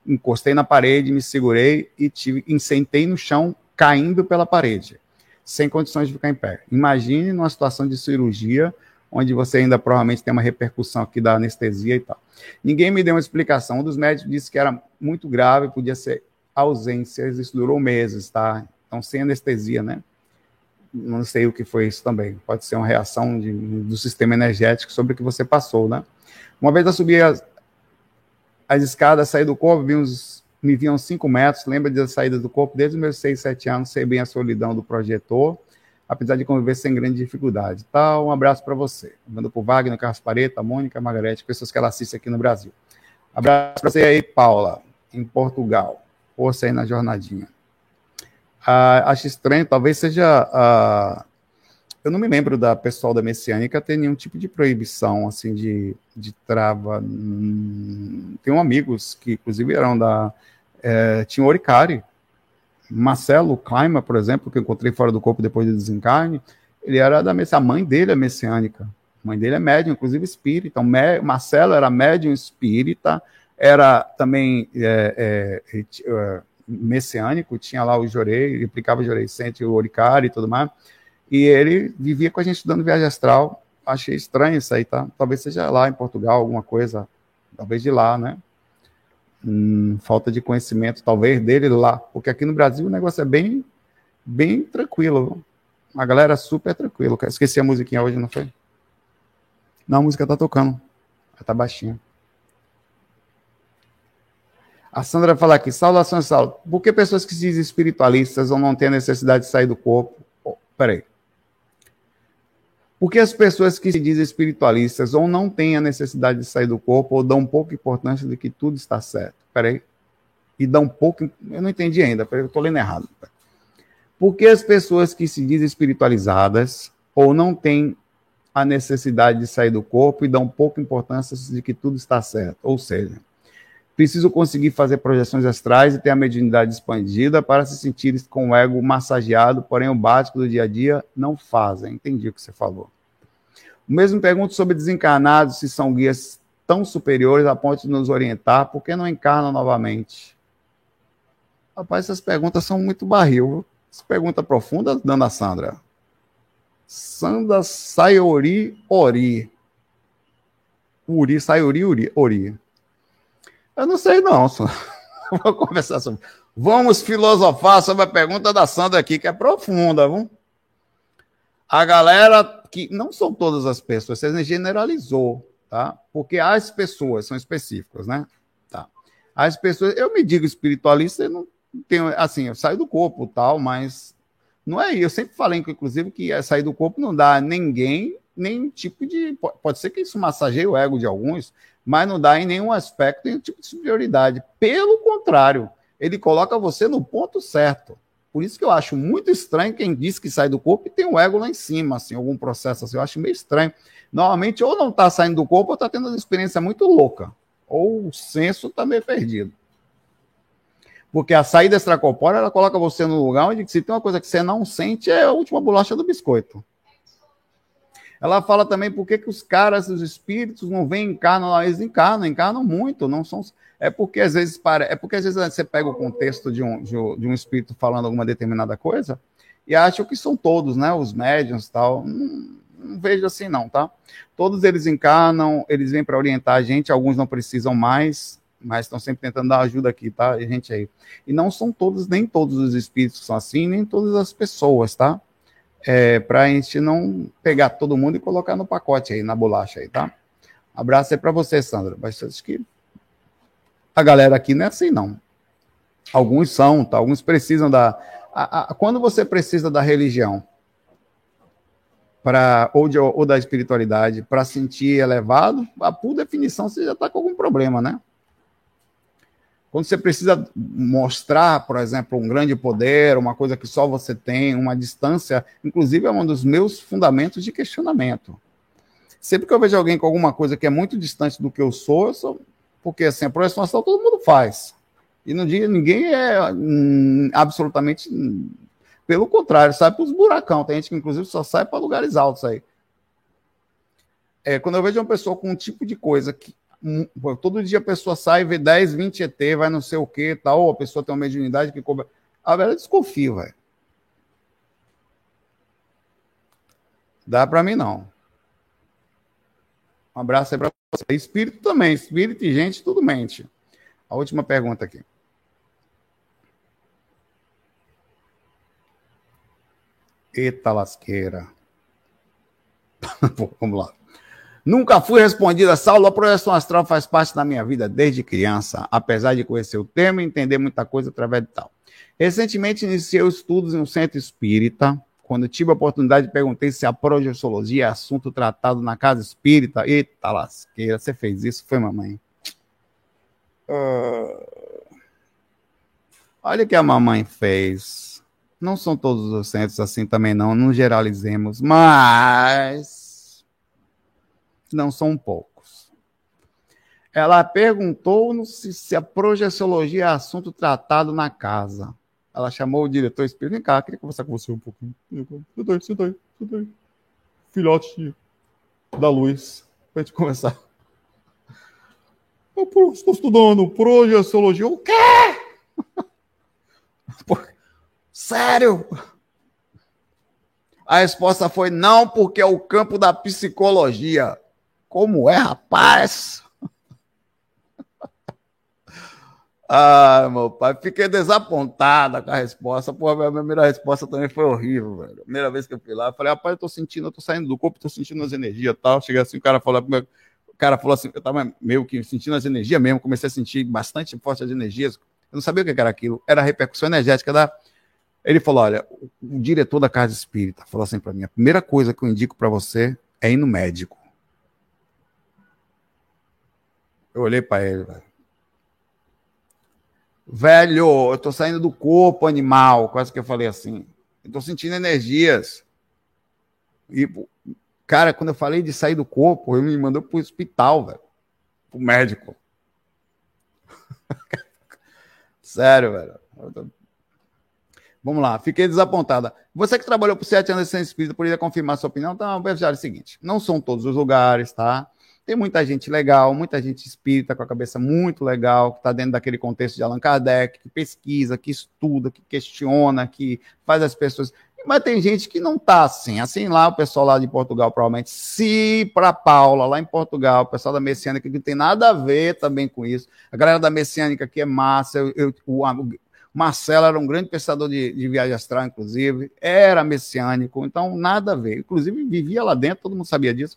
Encostei na parede, me segurei e sentei no chão, caindo pela parede, sem condições de ficar em pé. Imagine numa situação de cirurgia, onde você ainda provavelmente tem uma repercussão aqui da anestesia e tal. Ninguém me deu uma explicação. Um dos médicos disse que era muito grave, podia ser ausência, isso durou meses, tá? Então, sem anestesia, né? Não sei o que foi isso também. Pode ser uma reação do sistema energético sobre o que você passou, né? Uma vez eu subi as escadas, saí do corpo, me vi uns 5 metros, lembra das saídas do corpo desde os meus 6, 7 anos, sei bem a solidão do projetor, apesar de conviver sem grande dificuldade. Tá, um abraço para você. Manda para o Wagner, Carlos Pareta, Mônica, Margarete, pessoas que ela assiste aqui no Brasil. Abraço para você aí, Paula, em Portugal. Força aí na jornadinha. Acho estranho, talvez seja... eu não me lembro da pessoal da Messiânica ter nenhum tipo de proibição, assim, de trava. Tenho amigos que, inclusive, eram tinha Oricari. Marcelo Kleimer, por exemplo, que eu encontrei fora do corpo depois do desencarne, ele era da Messiânica, a mãe dele é messiânica, a mãe dele é médium, inclusive espírita. Então, Marcelo era médium espírita, era também messiânico, tinha lá o Jorei, ele aplicava o Jorei Sente, o Oricari e tudo mais, e ele vivia com a gente dando viagem astral. Achei estranho isso aí, tá? Talvez seja lá em Portugal, alguma coisa, talvez de lá, né? Falta de conhecimento, talvez, dele lá, porque aqui no Brasil o negócio é bem tranquilo, a galera super tranquila. Esqueci a musiquinha hoje, não foi? Não, a música tá tocando, ela tá baixinha. A Sandra fala aqui, saudações, Saulo, por que pessoas que se dizem espiritualistas ou não têm a necessidade de sair do corpo? Por que as pessoas que se dizem espiritualistas ou não têm a necessidade de sair do corpo ou dão pouca importância de que tudo está certo? E dão pouco... Eu não entendi ainda, eu estou lendo errado. Por que as pessoas que se dizem espiritualizadas ou não têm a necessidade de sair do corpo e dão pouca importância de que tudo está certo? Ou seja, preciso conseguir fazer projeções astrais e ter a mediunidade expandida para se sentir com o ego massageado, porém o básico do dia a dia não fazem. Entendi o que você falou. O mesmo pergunto sobre desencarnados, se são guias tão superiores a ponto de nos orientar, por que não encarnam novamente? Rapaz, essas perguntas são muito barril. Essa pergunta profunda, dona Sandra. Sandra Sayori Ori. Uri, Sayori Uri. Ori. Eu não sei, não. Vou conversar sobre... Vamos filosofar sobre a pergunta da Sandra aqui, que é profunda, viu? A galera, que não são todas as pessoas, você generalizou, tá? Porque as pessoas são específicas, né? Tá. As pessoas... Eu me digo espiritualista, eu não tenho... Assim, eu saio do corpo tal, mas... Não é isso. Eu sempre falei, inclusive, que sair do corpo não dá a ninguém nenhum tipo de... Pode ser que isso massageie o ego de alguns... mas não dá em nenhum aspecto nenhum tipo de superioridade. Pelo contrário, ele coloca você no ponto certo. Por isso que eu acho muito estranho quem diz que sai do corpo e tem um ego lá em cima, assim, algum processo assim, eu acho meio estranho. Normalmente, ou não está saindo do corpo, ou está tendo uma experiência muito louca, ou o senso está meio perdido. Porque a saída extracorpórea, ela coloca você no lugar onde se tem uma coisa que você não sente, é a última bolacha do biscoito. Ela fala também por que os caras, os espíritos, não vêm encarnam, eles encarnam muito, não são... É porque às vezes você pega o contexto de um espírito falando alguma determinada coisa e acha que são todos, né, os médiuns e tal. Não vejo assim não, tá? Todos eles encarnam, eles vêm para orientar a gente, alguns não precisam mais, mas estão sempre tentando dar ajuda aqui, tá? A gente aí. E não são todos, nem todos os espíritos são assim, nem todas as pessoas, tá? Para a gente não pegar todo mundo e colocar no pacote aí, na bolacha aí, tá? Abraço aí para você, Sandra. Mas acho que a galera aqui não é assim, não. Alguns são, tá? Alguns precisam da... Quando você precisa da religião ou da espiritualidade para sentir elevado, por definição você já está com algum problema, né? Quando você precisa mostrar, por exemplo, um grande poder, uma coisa que só você tem, uma distância, inclusive é um dos meus fundamentos de questionamento. Sempre que eu vejo alguém com alguma coisa que é muito distante do que eu sou porque assim, a projeção astral todo mundo faz. E no dia ninguém é absolutamente... Pelo contrário, sai para os buracão. Tem gente que, inclusive, só sai para lugares altos aí. Quando eu vejo uma pessoa com um tipo de coisa que... todo dia a pessoa sai, vê 10, 20 ET, vai não sei o que, tal, ou a pessoa tem uma mediunidade que cobra. A velha desconfia, velho. Dá pra mim, não. Um abraço aí pra você. Espírito também, espírito e gente, tudo mente. A última pergunta aqui. Eita lasqueira. Vamos lá. Nunca fui respondida, Saulo, a projeção astral faz parte da minha vida desde criança, apesar de conhecer o termo e entender muita coisa através de tal. Recentemente iniciei os estudos em um centro espírita, quando tive a oportunidade perguntei se a projeciologia é assunto tratado na casa espírita. Eita lasqueira, você fez isso, foi mamãe. Olha o que a mamãe fez. Não são todos os centros assim também não generalizemos, mas... não são poucos. Ela perguntou-nos se a projeciologia é assunto tratado na casa. Ela chamou o diretor espírita. Vem cá, queria conversar com você um pouquinho. Senta aí. Filhote da luz. Pra gente conversar. Eu estou estudando projeciologia. O quê? Sério? A resposta foi não, porque é o campo da psicologia. Como é, rapaz? Ah, meu pai, fiquei desapontada com a resposta. Pô, a minha primeira resposta também foi horrível, velho. A primeira vez que eu fui lá, eu falei, rapaz, eu tô saindo do corpo, tô sentindo as energias e tal. Cheguei assim, o cara falou assim, eu tava meio que sentindo as energias mesmo, comecei a sentir bastante forte as energias. Eu não sabia o que era aquilo, era a repercussão energética da... Ele falou, olha, o diretor da casa espírita falou assim pra mim, a primeira coisa que eu indico pra você é ir no médico. Eu olhei para ele, velho, eu tô saindo do corpo animal, quase que eu falei assim, eu tô sentindo energias, e cara, quando eu falei de sair do corpo, ele me mandou pro hospital, velho, pro médico. Sério, velho. Vamos lá, fiquei desapontada. Você que trabalhou por 7 anos sem espírito, poderia confirmar sua opinião? Então, vamos ver o seguinte, não são todos os lugares, tá? Tem muita gente legal, muita gente espírita com a cabeça muito legal, que está dentro daquele contexto de Allan Kardec, que pesquisa, que estuda, que questiona, que faz as pessoas... Mas tem gente que não está assim. Assim lá, o pessoal lá de Portugal, provavelmente, se para Paula, lá em Portugal, o pessoal da Messiânica, que não tem nada a ver também com isso. A galera da Messiânica aqui é massa. O Marcelo era um grande pensador de viagem astral, inclusive. Era messiânico, então nada a ver. Inclusive, vivia lá dentro, todo mundo sabia disso.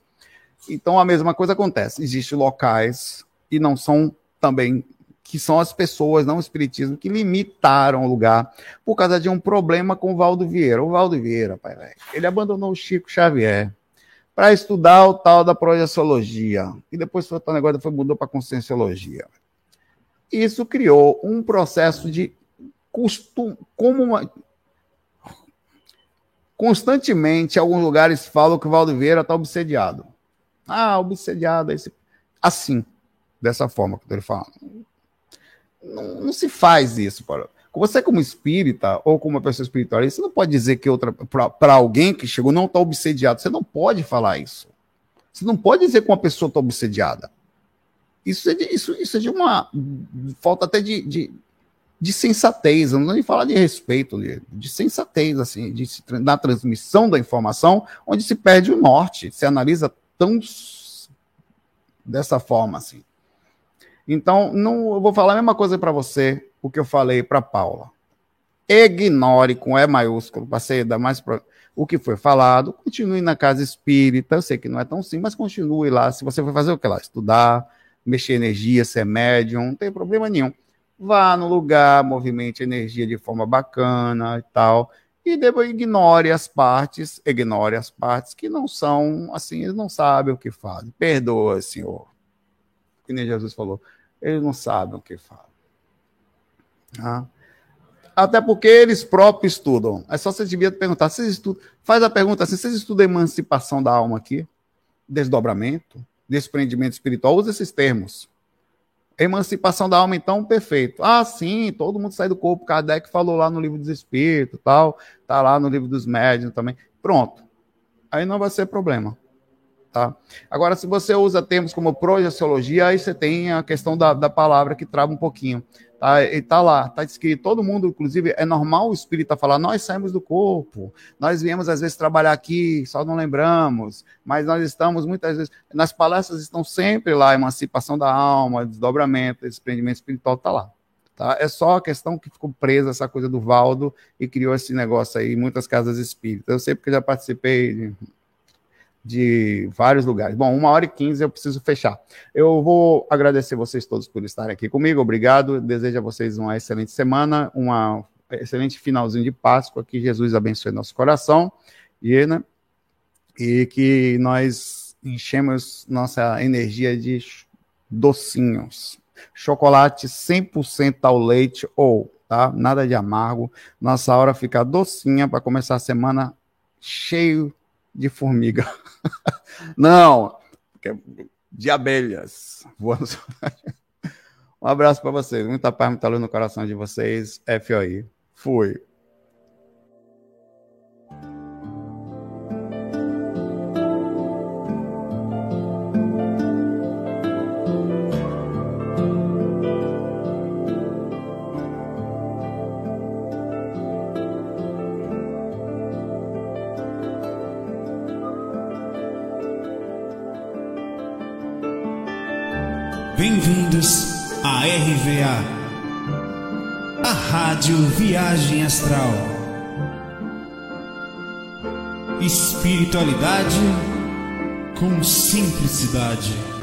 Então, a mesma coisa acontece. Existem locais, e não são também, que são as pessoas, não o espiritismo, que limitaram o lugar por causa de um problema com o Valdo Vieira. O Valdo Vieira, pai, velho, ele abandonou o Chico Xavier para estudar o tal da projeciologia. E depois foi o negócio, depois mudou para conscienciologia. Isso criou um processo de constantemente, alguns lugares falam que o Valdo Vieira está obsediado. Ah, obsediado, assim, dessa forma que eu estou falando. Não, não se faz isso. Você como espírita ou como uma pessoa espiritual, você não pode dizer que para alguém que chegou não está obsediado. Você não pode falar isso. Você não pode dizer que uma pessoa está obsediada. Isso é de uma falta até de sensatez, não nem falar de respeito, de sensatez, assim, na transmissão da informação, onde se perde o norte, se analisa tão dessa forma, assim. Então, não, eu vou falar a mesma coisa para você, o que eu falei para Paula. Ignore, com E maiúsculo, passei da mais pro... o que foi falado, continue na casa espírita, eu sei que não é tão simples, mas continue lá, se você for fazer o que lá? Estudar, mexer energia, ser médium, não tem problema nenhum. vá no lugar, movimente a energia de forma bacana e tal, e depois ignore as partes que não são, assim, eles não sabem o que fazem. Perdoa, Senhor. Que nem Jesus falou, eles não sabem o que fazem. Ah. Até porque eles próprios estudam. É só você devia perguntar, vocês estudam, faz a pergunta assim, vocês estudam emancipação da alma aqui? Desdobramento? Desprendimento espiritual? Usa esses termos. Emancipação da alma, então, perfeito. Ah, sim, todo mundo sai do corpo. Kardec falou lá no livro dos espíritos, tal. Tá lá no livro dos médiuns também. Pronto. Aí não vai ser problema. Tá? Agora, se você usa termos como projeciologia, aí você tem a questão da palavra que trava um pouquinho. Tá? E tá lá, tá escrito. Todo mundo, inclusive, é normal o espírita falar, nós saímos do corpo, nós viemos às vezes trabalhar aqui, só não lembramos, mas nós estamos muitas vezes, nas palestras estão sempre lá, emancipação da alma, desdobramento, desprendimento espiritual, tá lá. Tá? É só a questão que ficou presa essa coisa do Valdo e criou esse negócio aí, muitas casas espíritas. Eu sei porque já participei de vários lugares. Bom, 1h15, eu preciso fechar. Eu vou agradecer vocês todos por estarem aqui comigo, obrigado, desejo a vocês uma excelente semana, um excelente finalzinho de Páscoa, que Jesus abençoe nosso coração, e que nós enchemos nossa energia de docinhos, chocolate 100% ao leite, ou, tá? Nada de amargo, nossa hora fica docinha, para começar a semana cheio de formiga. Não, de abelhas. Um abraço para vocês. Muita paz, muita luz no coração de vocês. FOI. Fui. Bem-vindos à RVA, a Rádio Viagem Astral. Espiritualidade com simplicidade.